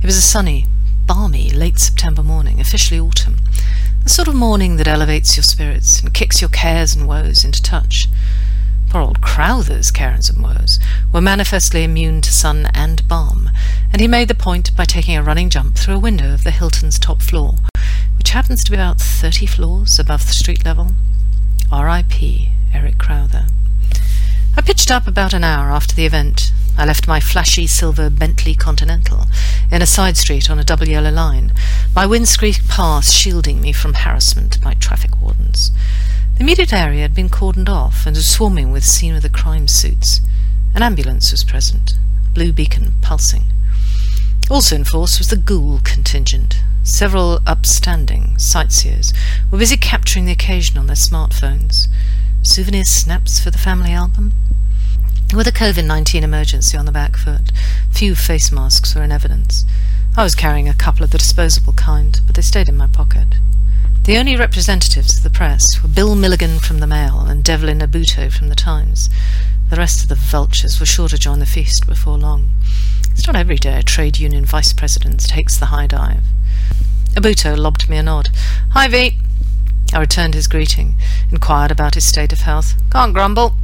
It was a sunny, balmy, late September morning, officially autumn, the sort of morning that elevates your spirits and kicks your cares and woes into touch. Poor old Crowther's cares and woes were manifestly immune to sun and balm, and he made the point by taking a running jump through a window of the Hilton's top floor, which happens to be about 30 floors above the street level. R.I.P. Eric Crowther. I pitched up about an hour after the event. I left my flashy silver Bentley Continental in a side street on a double yellow line, my windscreen pass shielding me from harassment by traffic wardens. The immediate area had been cordoned off and was swarming with scene of the crime suits. An ambulance was present, blue beacon pulsing. Also in force was the ghoul contingent. Several upstanding sightseers were busy capturing the occasion on their smartphones. Souvenir snaps for the family album? With a COVID-19 emergency on the back foot, few face masks were in evidence. I was carrying a couple of the disposable kind, but they stayed in my pocket. The only representatives of the press were Bill Milligan from the Mail and Devlin Abuto from the Times. The rest of the vultures were sure to join the feast before long. It's not every day a trade union vice president takes the high dive. Abuto lobbed me a nod. "Hi, V." I returned his greeting, inquired about his state of health. "Can't grumble,"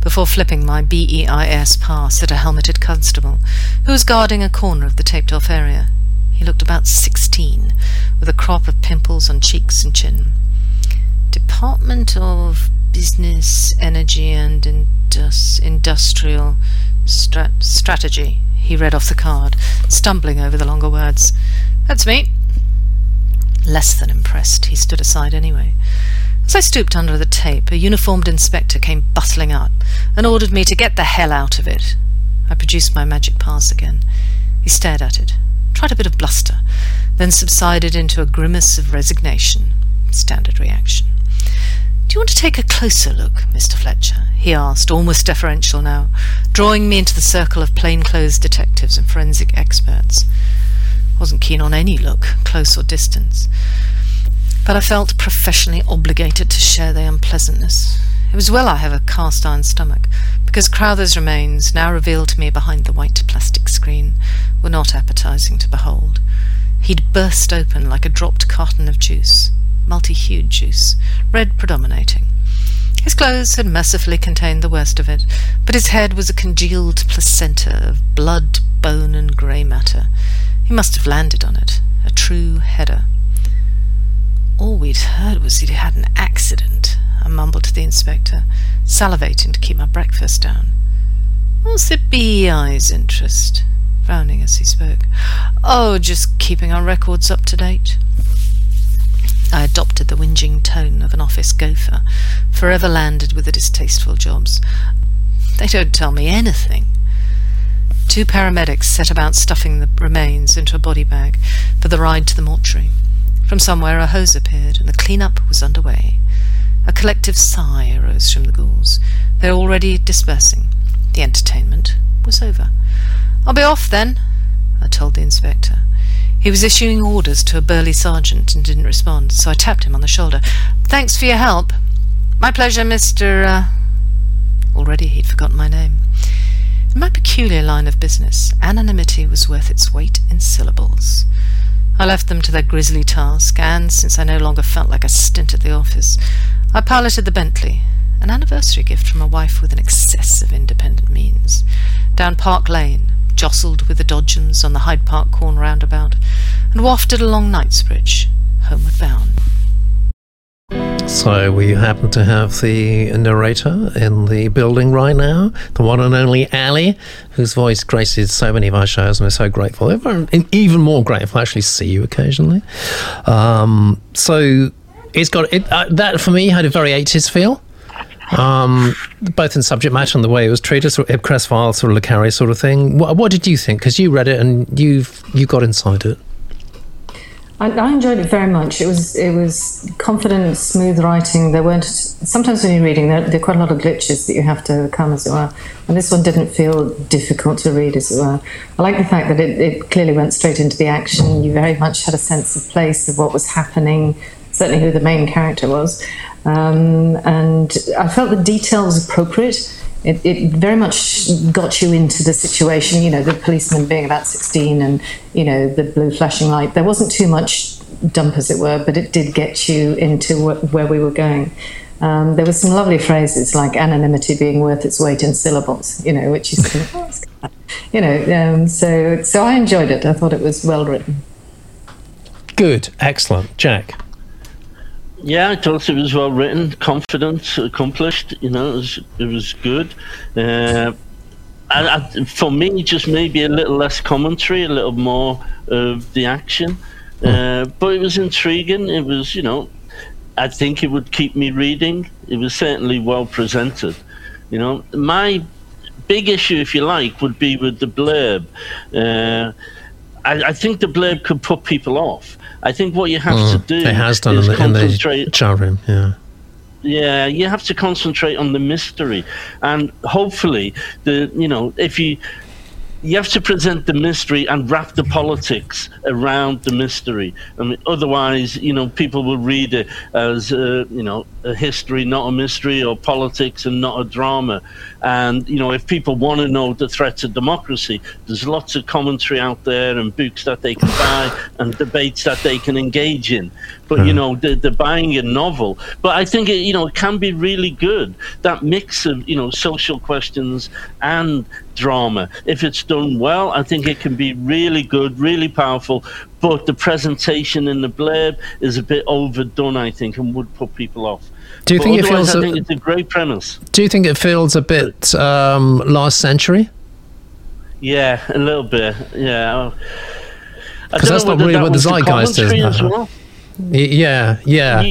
before flipping my BEIS pass at a helmeted constable, who was guarding a corner of the taped-off area. He looked about 16, with a crop of pimples on cheeks and chin. "Department of Business, Energy and Industrial Strategy," he read off the card, stumbling over the longer words. "That's me." Less than impressed, he stood aside anyway. As I stooped under the tape, a uniformed inspector came bustling up and ordered me to get the hell out of it. I produced my magic pass again. He stared at it, tried a bit of bluster, then subsided into a grimace of resignation. Standard reaction. "Do you want to take a closer look, Mr. Fletcher?" he asked, almost deferential now, drawing me into the circle of plainclothes detectives and forensic experts. Wasn't keen on any look, close or distance, but I felt professionally obligated to share the unpleasantness. It was well I have a cast-iron stomach, because Crowther's remains, now revealed to me behind the white plastic screen, were not appetizing to behold. He'd burst open like a dropped carton of juice, multi-hued juice, red predominating. His clothes had mercifully contained the worst of it, but his head was a congealed placenta of blood, bone, and grey matter. He must have landed on it, a true header. "All we'd heard was he'd had an accident," I mumbled to the inspector, salivating to keep my breakfast down. "What's the BEI's interest?" frowning as he spoke. "Oh, just keeping our records up to date." I adopted the whinging tone of an office gopher, forever landed with the distasteful jobs. "They don't tell me anything." Two paramedics set about stuffing the remains into a body bag for the ride to the mortuary. From somewhere a hose appeared, and the clean-up was underway. A collective sigh arose from the ghouls. They were already dispersing. The entertainment was over. "I'll be off, then," I told the inspector. He was issuing orders to a burly sergeant and didn't respond, so I tapped him on the shoulder. "Thanks for your help." "My pleasure, Mr. Already he'd forgotten my name. In my peculiar line of business, anonymity was worth its weight in syllables. I left them to their grisly task, and, since I no longer felt like a stint at the office, I piloted the Bentley, an anniversary gift from a wife with an excess of independent means, down Park Lane, jostled with the Dodgems on the Hyde Park Corn roundabout, and wafted along Knightsbridge, homeward bound. So we happen to have the narrator in the building right now, the one and only Ali, whose voice graces so many of our shows, and we're so grateful. Even more grateful, I actually see you occasionally. So it's got that for me had a very 80s feel. Both in subject matter and the way it was treated, sort of Ipcress File, sort of Le Carré sort of thing. What did you think? Because you read it and you got inside it. I enjoyed it very much. It was confident, smooth writing. There weren't sometimes when you're reading there are quite a lot of glitches that you have to overcome, as it were. And this one didn't feel difficult to read, as it were. I like the fact that it clearly went straight into the action. You very much had a sense of place of what was happening. Certainly who the main character was. And I felt the detail was appropriate. It very much got you into the situation, you know, the policeman being about 16 and, you know, the blue flashing light. There wasn't too much dump, as it were, but it did get you into where we were going. There were some lovely phrases like anonymity being worth its weight in syllables, you know, which is, you know, so I enjoyed it. I thought it was well written. Good. Excellent. Jack. Yeah, I thought it was well written, confident, accomplished. You know, it was good. For me, just maybe a little less commentary, a little more of the action. But it was intriguing. It was, you know, I think it would keep me reading. It was certainly well presented. You know, my big issue, if you like, would be with the blurb. I think the blurb could put people off. I think what you have to do is concentrate in the chat room. Yeah, you have to concentrate on the mystery, and hopefully you have to present the mystery and wrap the politics around the mystery. I mean, otherwise, you know, people will read it as you know, a history, not a mystery, or politics and not a drama. And, you know, if people want to know the threat to democracy, there's lots of commentary out there and books that they can buy and debates that they can engage in. But, you know, they're buying a novel. But I think, you know, it can be really good, that mix of, you know, social questions and drama. If it's done well, I think it can be really good, really powerful. But the presentation in the blurb is a bit overdone, I think, and would put people off. Do you think it feels? I think it's a great premise. Do you think it feels a bit last century? Yeah, a little bit. Yeah, because that's not really what the zeitgeist is. Well. Yeah.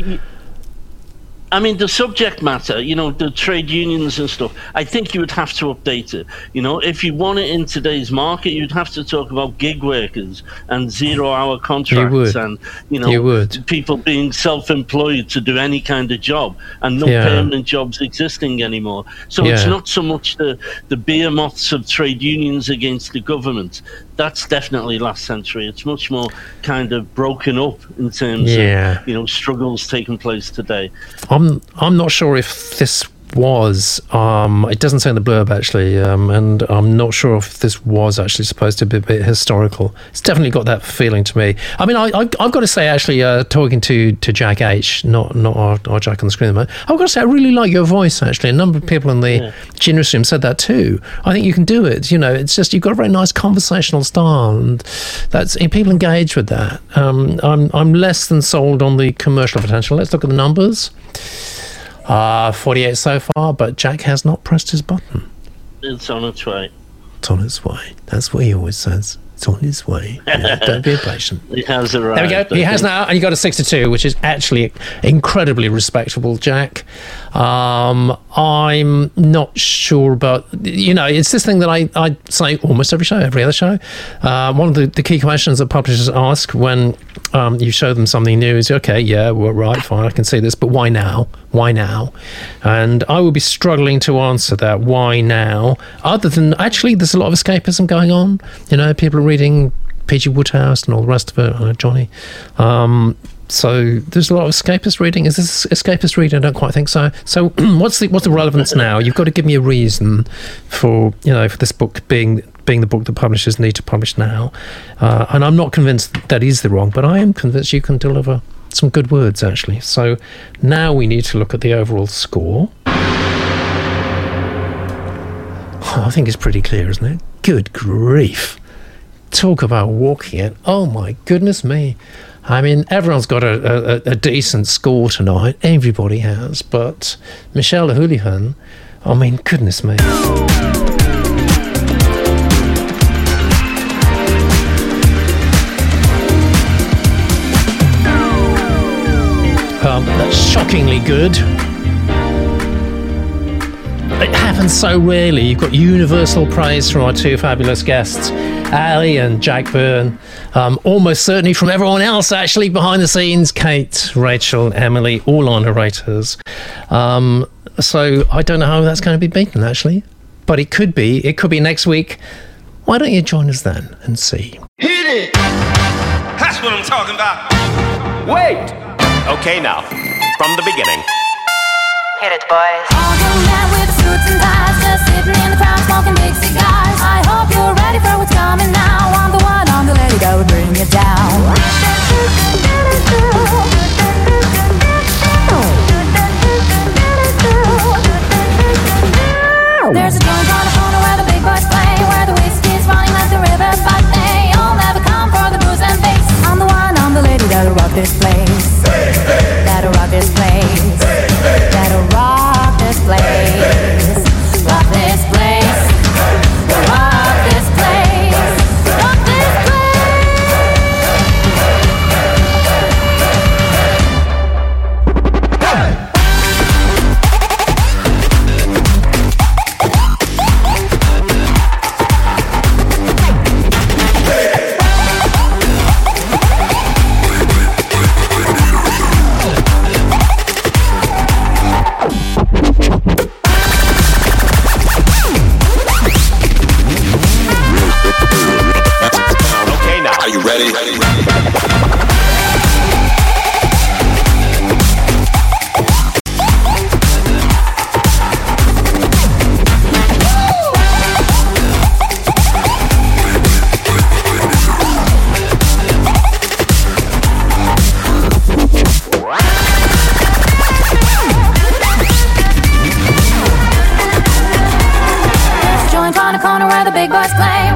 I mean, the subject matter, you know, the trade unions and stuff, I think you would have to update it. You know, if you want it in today's market, you'd have to talk about gig workers and 0-hour contracts and, you know, people being self-employed to do any kind of job and no permanent jobs existing anymore. So it's not so much the behemoths of trade unions against the government. That's definitely last century. It's much more kind of broken up in terms of, you know, struggles taking place today. I'm not sure if this was, it doesn't say in the blurb actually, and I'm not sure if this was actually supposed to be a bit historical. It's definitely got that feeling to me. I mean, I've got to say actually, talking to Jack H, not our Jack on the screen, I've got to say I really like your voice actually. A number of people in the generous room said that too. I think you can do it. You know, it's just you've got a very nice conversational style, and that's people engage with that. I'm less than sold on the commercial potential. Let's look at the numbers. 48 so far, but Jack has not pressed his button. It's on its way. It's on its way. That's what he always says. It's on its way. Yeah, don't be impatient. He has arrived. There we go. He has now, and you got a 62, which is actually incredibly respectable, Jack. I'm not sure about, you know, it's this thing that I say almost every show, every other show. One of the key questions that publishers ask when you show them something new is, okay, yeah, well, right, fine, I can see this, but why now? Why now? And I will be struggling to answer that. Why now? Other than, actually, there's a lot of escapism going on. You know, people are reading P.G. Woodhouse and all the rest of it, Johnny. So there's a lot of escapist reading. Is this escapist reading? I don't quite think so. So what's the relevance now? You've got to give me a reason for, you know, for this book being the book that publishers need to publish now. And I'm not convinced that is the wrong, but I am convinced you can deliver Some good words, actually. So now we need to look at the overall score. Oh, I think it's pretty clear, isn't it? Good grief. Talk about walking it. Oh, my goodness me. I mean, everyone's got a decent score tonight. Everybody has. But Michelle Houlihan, I mean, goodness me. That's shockingly good. It happens so rarely. You've got universal praise from our two fabulous guests, Ali and Jack Byrne. Almost certainly from everyone else, actually, behind the scenes. Kate, Rachel, Emily, all our narrators. So I don't know how that's going to be beaten, actually. But it could be. It could be next week. Why don't you join us then and see? Hit it! That's what I'm talking about. Wait! Okay, now, from the beginning. Hit it, boys. All young men with suits and ties, just sitting in the crowd, smoking big cigars. I hope you're ready for what's coming now. I'm the one, I'm the lady, go and bring it down. There's a joint on the corner where the big boys play, where the whiskey's running like the river, but they all never come for the booze and bass. I'm the one, I'm the lady, that'll rock this place. That'll rock this place. That'll rock this place. Rock this place. Rock this place. Rock this place. Rock this place. Joint on a corner where the big boys play.